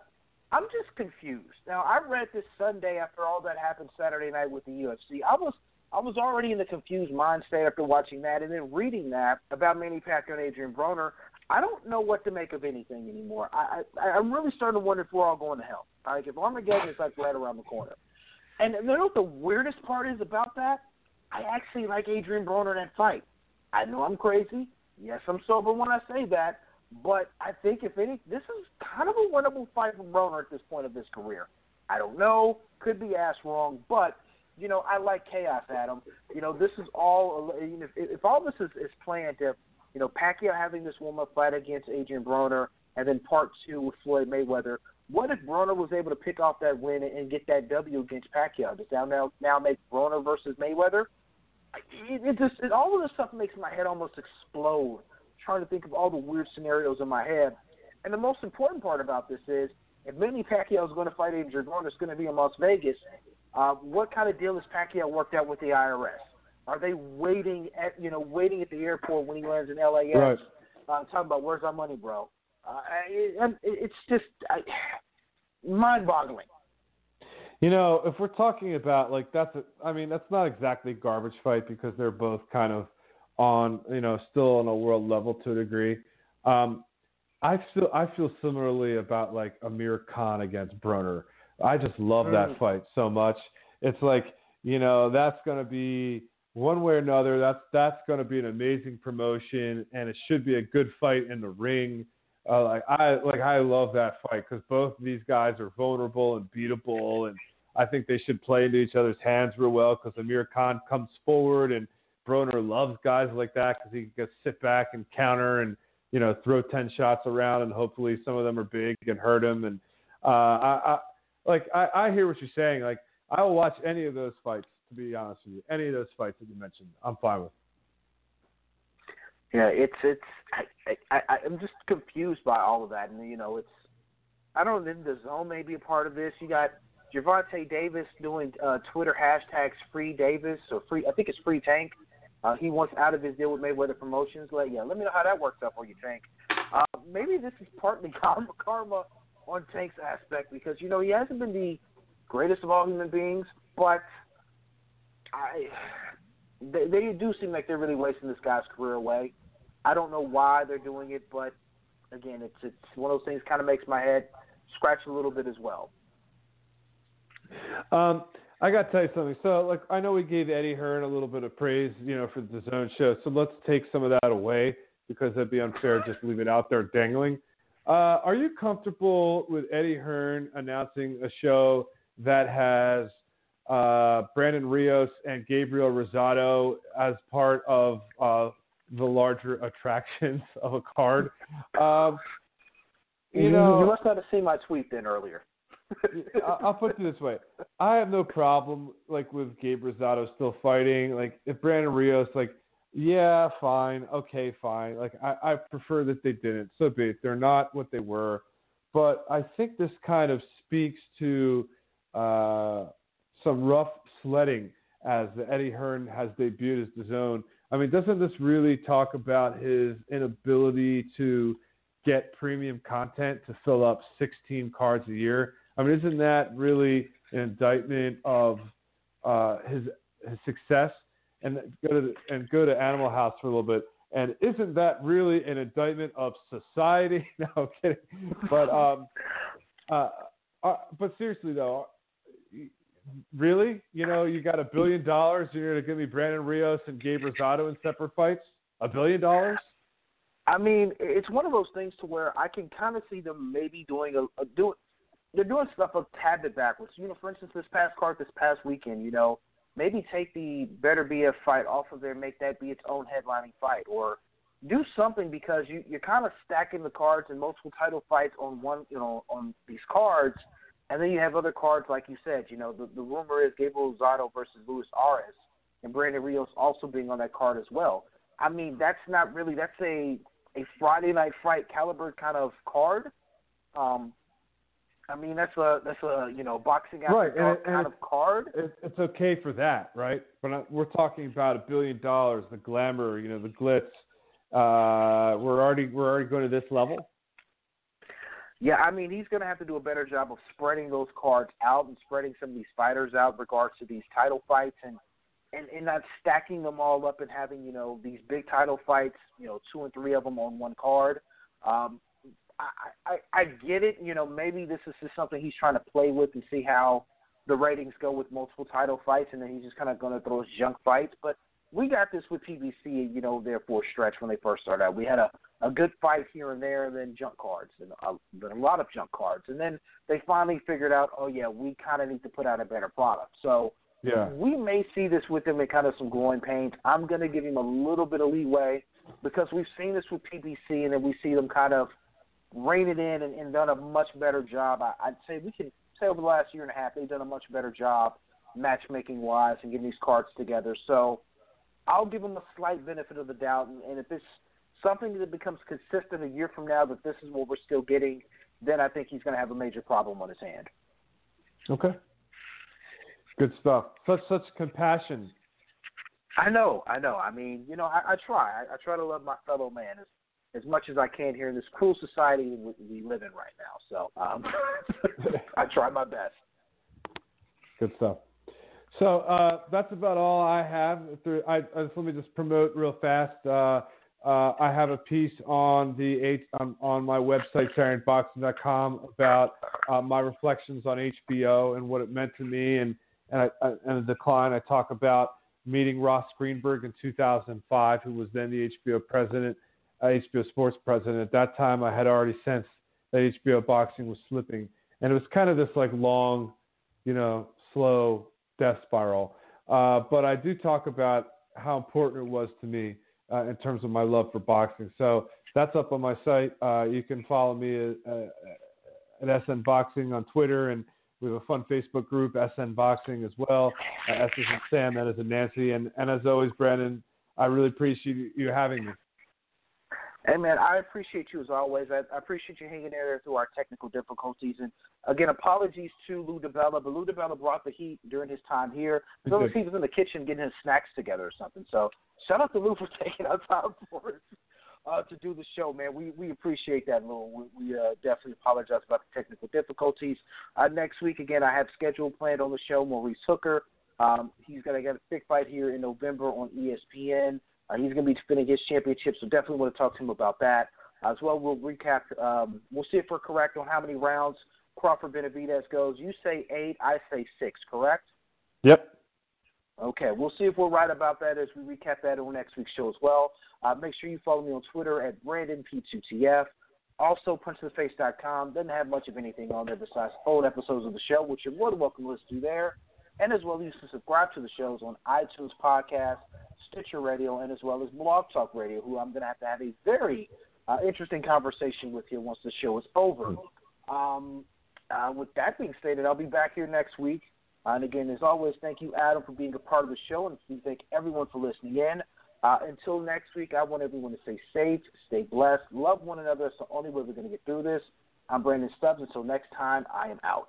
I'm just confused. Now, I read this Sunday after all that happened Saturday night with the U F C. I was I was already in the confused mind state after watching that and then reading that about Manny Pacquiao and Adrian Broner. I don't know what to make of anything anymore. I, I, I'm really starting to wonder if we're all going to hell. Like, if Armageddon is, like, right around the corner. And you know what the weirdest part is about that? I actually like Adrian Broner in that fight. I know I'm crazy. Yes, I'm sober when I say that. But I think, if any, this is kind of a winnable fight for Broner at this point of his career. I don't know. Could be ass wrong. But, you know, I like chaos, Adam. You know, this is all – if, if all this is, is planned, if, you know, Pacquiao having this warm-up fight against Adrian Broner and then part two with Floyd Mayweather, what if Broner was able to pick off that win and, and get that W against Pacquiao? Does that now, now make Broner versus Mayweather? It, it just it, all of this stuff makes my head almost explode, trying to think of all the weird scenarios in my head. And the most important part about this is, if Manny Pacquiao is going to fight Adrian Broner, it's going to be in Las Vegas, uh, what kind of deal has Pacquiao worked out with the I R S? Are they waiting at you know waiting at the airport when he lands in L A X? Right. Uh, talking about, where's our money, bro? Uh, it, it's just I, mind-boggling. You know, if we're talking about, like, that's a, I mean, that's not exactly a garbage fight because they're both kind of on, you know, still on a world level to a degree. Um, I feel I feel similarly about, like, Amir Khan against Broner. I just love that fight so much. It's like, you know, that's going to be one way or another. That's that's going to be an amazing promotion, and it should be a good fight in the ring. Uh, like I like I love that fight because both of these guys are vulnerable and beatable, and I think they should play into each other's hands real well because Amir Khan comes forward, and Broner loves guys like that because he can sit back and counter and, you know, throw ten shots around, and hopefully some of them are big and hurt him. And uh, I, I like I, I hear what you're saying. Like, I will watch any of those fights, to be honest with you. Any of those fights that you mentioned, I'm fine with. Yeah, it's it's. I, I, I, I'm just confused by all of that, and you know, it's. I don't know. The zone may be a part of this. You got Gervonta Davis doing uh, Twitter hashtags Free Davis or Free. I think it's Free Tank. Uh, he wants out of his deal with Mayweather Promotions. Like, yeah, let me know how that works out for you, Tank. Uh, maybe this is partly karma, karma on Tank's aspect because you know he hasn't been the greatest of all human beings, but I. They, they do seem like they're really wasting this guy's career away. I don't know why they're doing it, but, again, it's it's one of those things kind of makes my head scratch a little bit as well. Um, I got to tell you something. So, like, I know we gave Eddie Hearn a little bit of praise, you know, for the D A Z N show, so let's take some of that away because that'd be unfair just leave it out there dangling. Uh, are you comfortable with Eddie Hearn announcing a show that has – Uh, Brandon Rios and Gabriel Rosado as part of uh, the larger attractions of a card? Um, you, you know, you must not have seen my tweet then earlier. I'll put it this way: I have no problem like with Gabe Rosado still fighting. Like if Brandon Rios, like yeah, fine, okay, fine. Like I, I prefer that they didn't. So be it. They're not what they were, but I think this kind of speaks to. Uh, Some rough sledding as the Eddie Hearn has debuted as the zone. I mean, doesn't this really talk about his inability to get premium content to fill up sixteen cards a year? I mean, isn't that really an indictment of uh, his his success? And go to and go to Animal House for a little bit. And isn't that really an indictment of society? No, I'm kidding. But um, uh, uh, but seriously though. Really? You know, you got a billion dollars, you're going to give me Brandon Rios and Gabe Rosado in separate fights? A billion dollars? I mean, it's one of those things to where I can kind of see them maybe doing a, a – do, they're doing stuff a tad bit backwards. You know, for instance, this past card this past weekend, you know, maybe take the Better B F fight off of there, make that be its own headlining fight, or do something because you, you're kind of stacking the cards and multiple title fights on one, you know, on these cards. And then you have other cards, like you said. You know, the, the rumor is Gabriel Rosado versus Luis Ares, and Brandon Rios also being on that card as well. I mean, that's not really that's a a Friday night fight caliber kind of card. Um, I mean, that's a that's a you know boxing after right. and, and kind of card. It's, it's okay for that, right? But we're talking about a billion dollars, the glamour, you know, the glitz. Uh, we're already we're already going to this level. Yeah, I mean, he's going to have to do a better job of spreading those cards out and spreading some of these fighters out in regards to these title fights and, and, and not stacking them all up and having, you know, these big title fights, you know, two and three of them on one card. Um, I, I, I get it. You know, maybe this is just something he's trying to play with and see how the ratings go with multiple title fights, and then he's just kind of going to throw his junk fights. But we got this with P B C, you know, their fourth stretch when they first started out. We had a, a good fight here and there, and then junk cards, and a, a lot of junk cards. And then they finally figured out, oh, yeah, we kind of need to put out a better product. So yeah. We may see this with them in kind of some growing pains. I'm going to give him a little bit of leeway because we've seen this with P B C, and then we see them kind of rein it in and, and done a much better job. I, I'd say we can say over the last year and a half they've done a much better job matchmaking-wise and getting these cards together. So I'll give them a slight benefit of the doubt, and, and if it's something that becomes consistent a year from now that this is what we're still getting, then I think he's going to have a major problem on his hand. Okay. Good stuff. Such such compassion. I know, I know. I mean, you know, I, I try. I, I try to love my fellow man as as much as I can here in this cruel society we, we live in right now. So um, I try my best. Good stuff. So uh, that's about all I have. I, I, let me just promote real fast. Uh, Uh, I have a piece on the um, on my website, tyrant boxing dot com, about uh, my reflections on H B O and what it meant to me and and, I, I, and the decline. I talk about meeting Ross Greenberg in two thousand five, who was then the H B O president, uh, H B O sports president. At that time, I had already sensed that H B O boxing was slipping. And it was kind of this like long, you know, slow death spiral. Uh, but I do talk about how important it was to me uh, in terms of my love for boxing. So that's up on my site. Uh, you can follow me at, at S N Boxing on Twitter, and we have a fun Facebook group, S N Boxing, as well. Uh, S is in Sam, N is in Nancy. And, and as always, Brandon, I really appreciate you having me. Hey, man, I appreciate you as always. I, I appreciate you hanging in there through our technical difficulties. And, again, apologies to Lou DiBella, but Lou DiBella brought the heat during his time here. As long as he was in the kitchen getting his snacks together or something. So shout out to Lou for taking our time for us uh, to do the show, man. We we appreciate that, Lou. We, we uh, definitely apologize about the technical difficulties. Uh, next week, again, I have scheduled planned on the show Maurice Hooker. Um, he's going to get a big fight here in November on E S P N. Uh, he's going to be defending his championship, so definitely want to talk to him about that. As well, we'll recap. Um, we'll see if we're correct on how many rounds Crawford Benavidez goes. You say eight, I say six, correct? Yep. Okay, we'll see if we're right about that as we recap that on next week's show as well. Uh, make sure you follow me on Twitter at Brandon P two T F. Also, punch in the face dot com. Doesn't have much of anything on there besides old episodes of the show, which you're more than welcome to listen to there. And as well, you can subscribe to the shows on iTunes Podcast, Stitcher Radio, and as well as Blog Talk Radio, who I'm going to have to have a very uh, interesting conversation with you once the show is over. Um, uh, with that being stated, I'll be back here next week. Uh, and again, as always, thank you, Adam, for being a part of the show, and we thank everyone for listening in. Uh, until next week, I want everyone to stay safe, stay blessed, love one another. It's the only way we're going to get through this. I'm Brandon Stubbs. Until next time, I am out.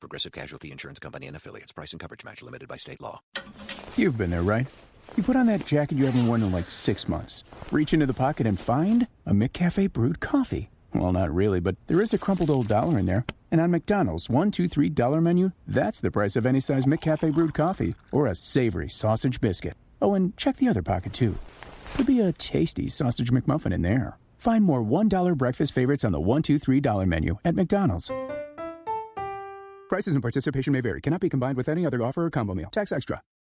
Progressive Casualty Insurance Company and Affiliates. Price and coverage match limited by state law. You've been there, right? You put on that jacket you haven't worn in like six months. Reach into the pocket and find a McCafe brewed coffee. Well, not really, but there is a crumpled old dollar in there. And on McDonald's one, two, three dollar menu, that's the price of any size McCafe brewed coffee or a savory sausage biscuit. Oh, and check the other pocket, too. Could be a tasty sausage McMuffin in there. Find more one dollar breakfast favorites on the one, two, three dollar menu at McDonald's. Prices and participation may vary. Cannot be combined with any other offer or combo meal. Tax extra.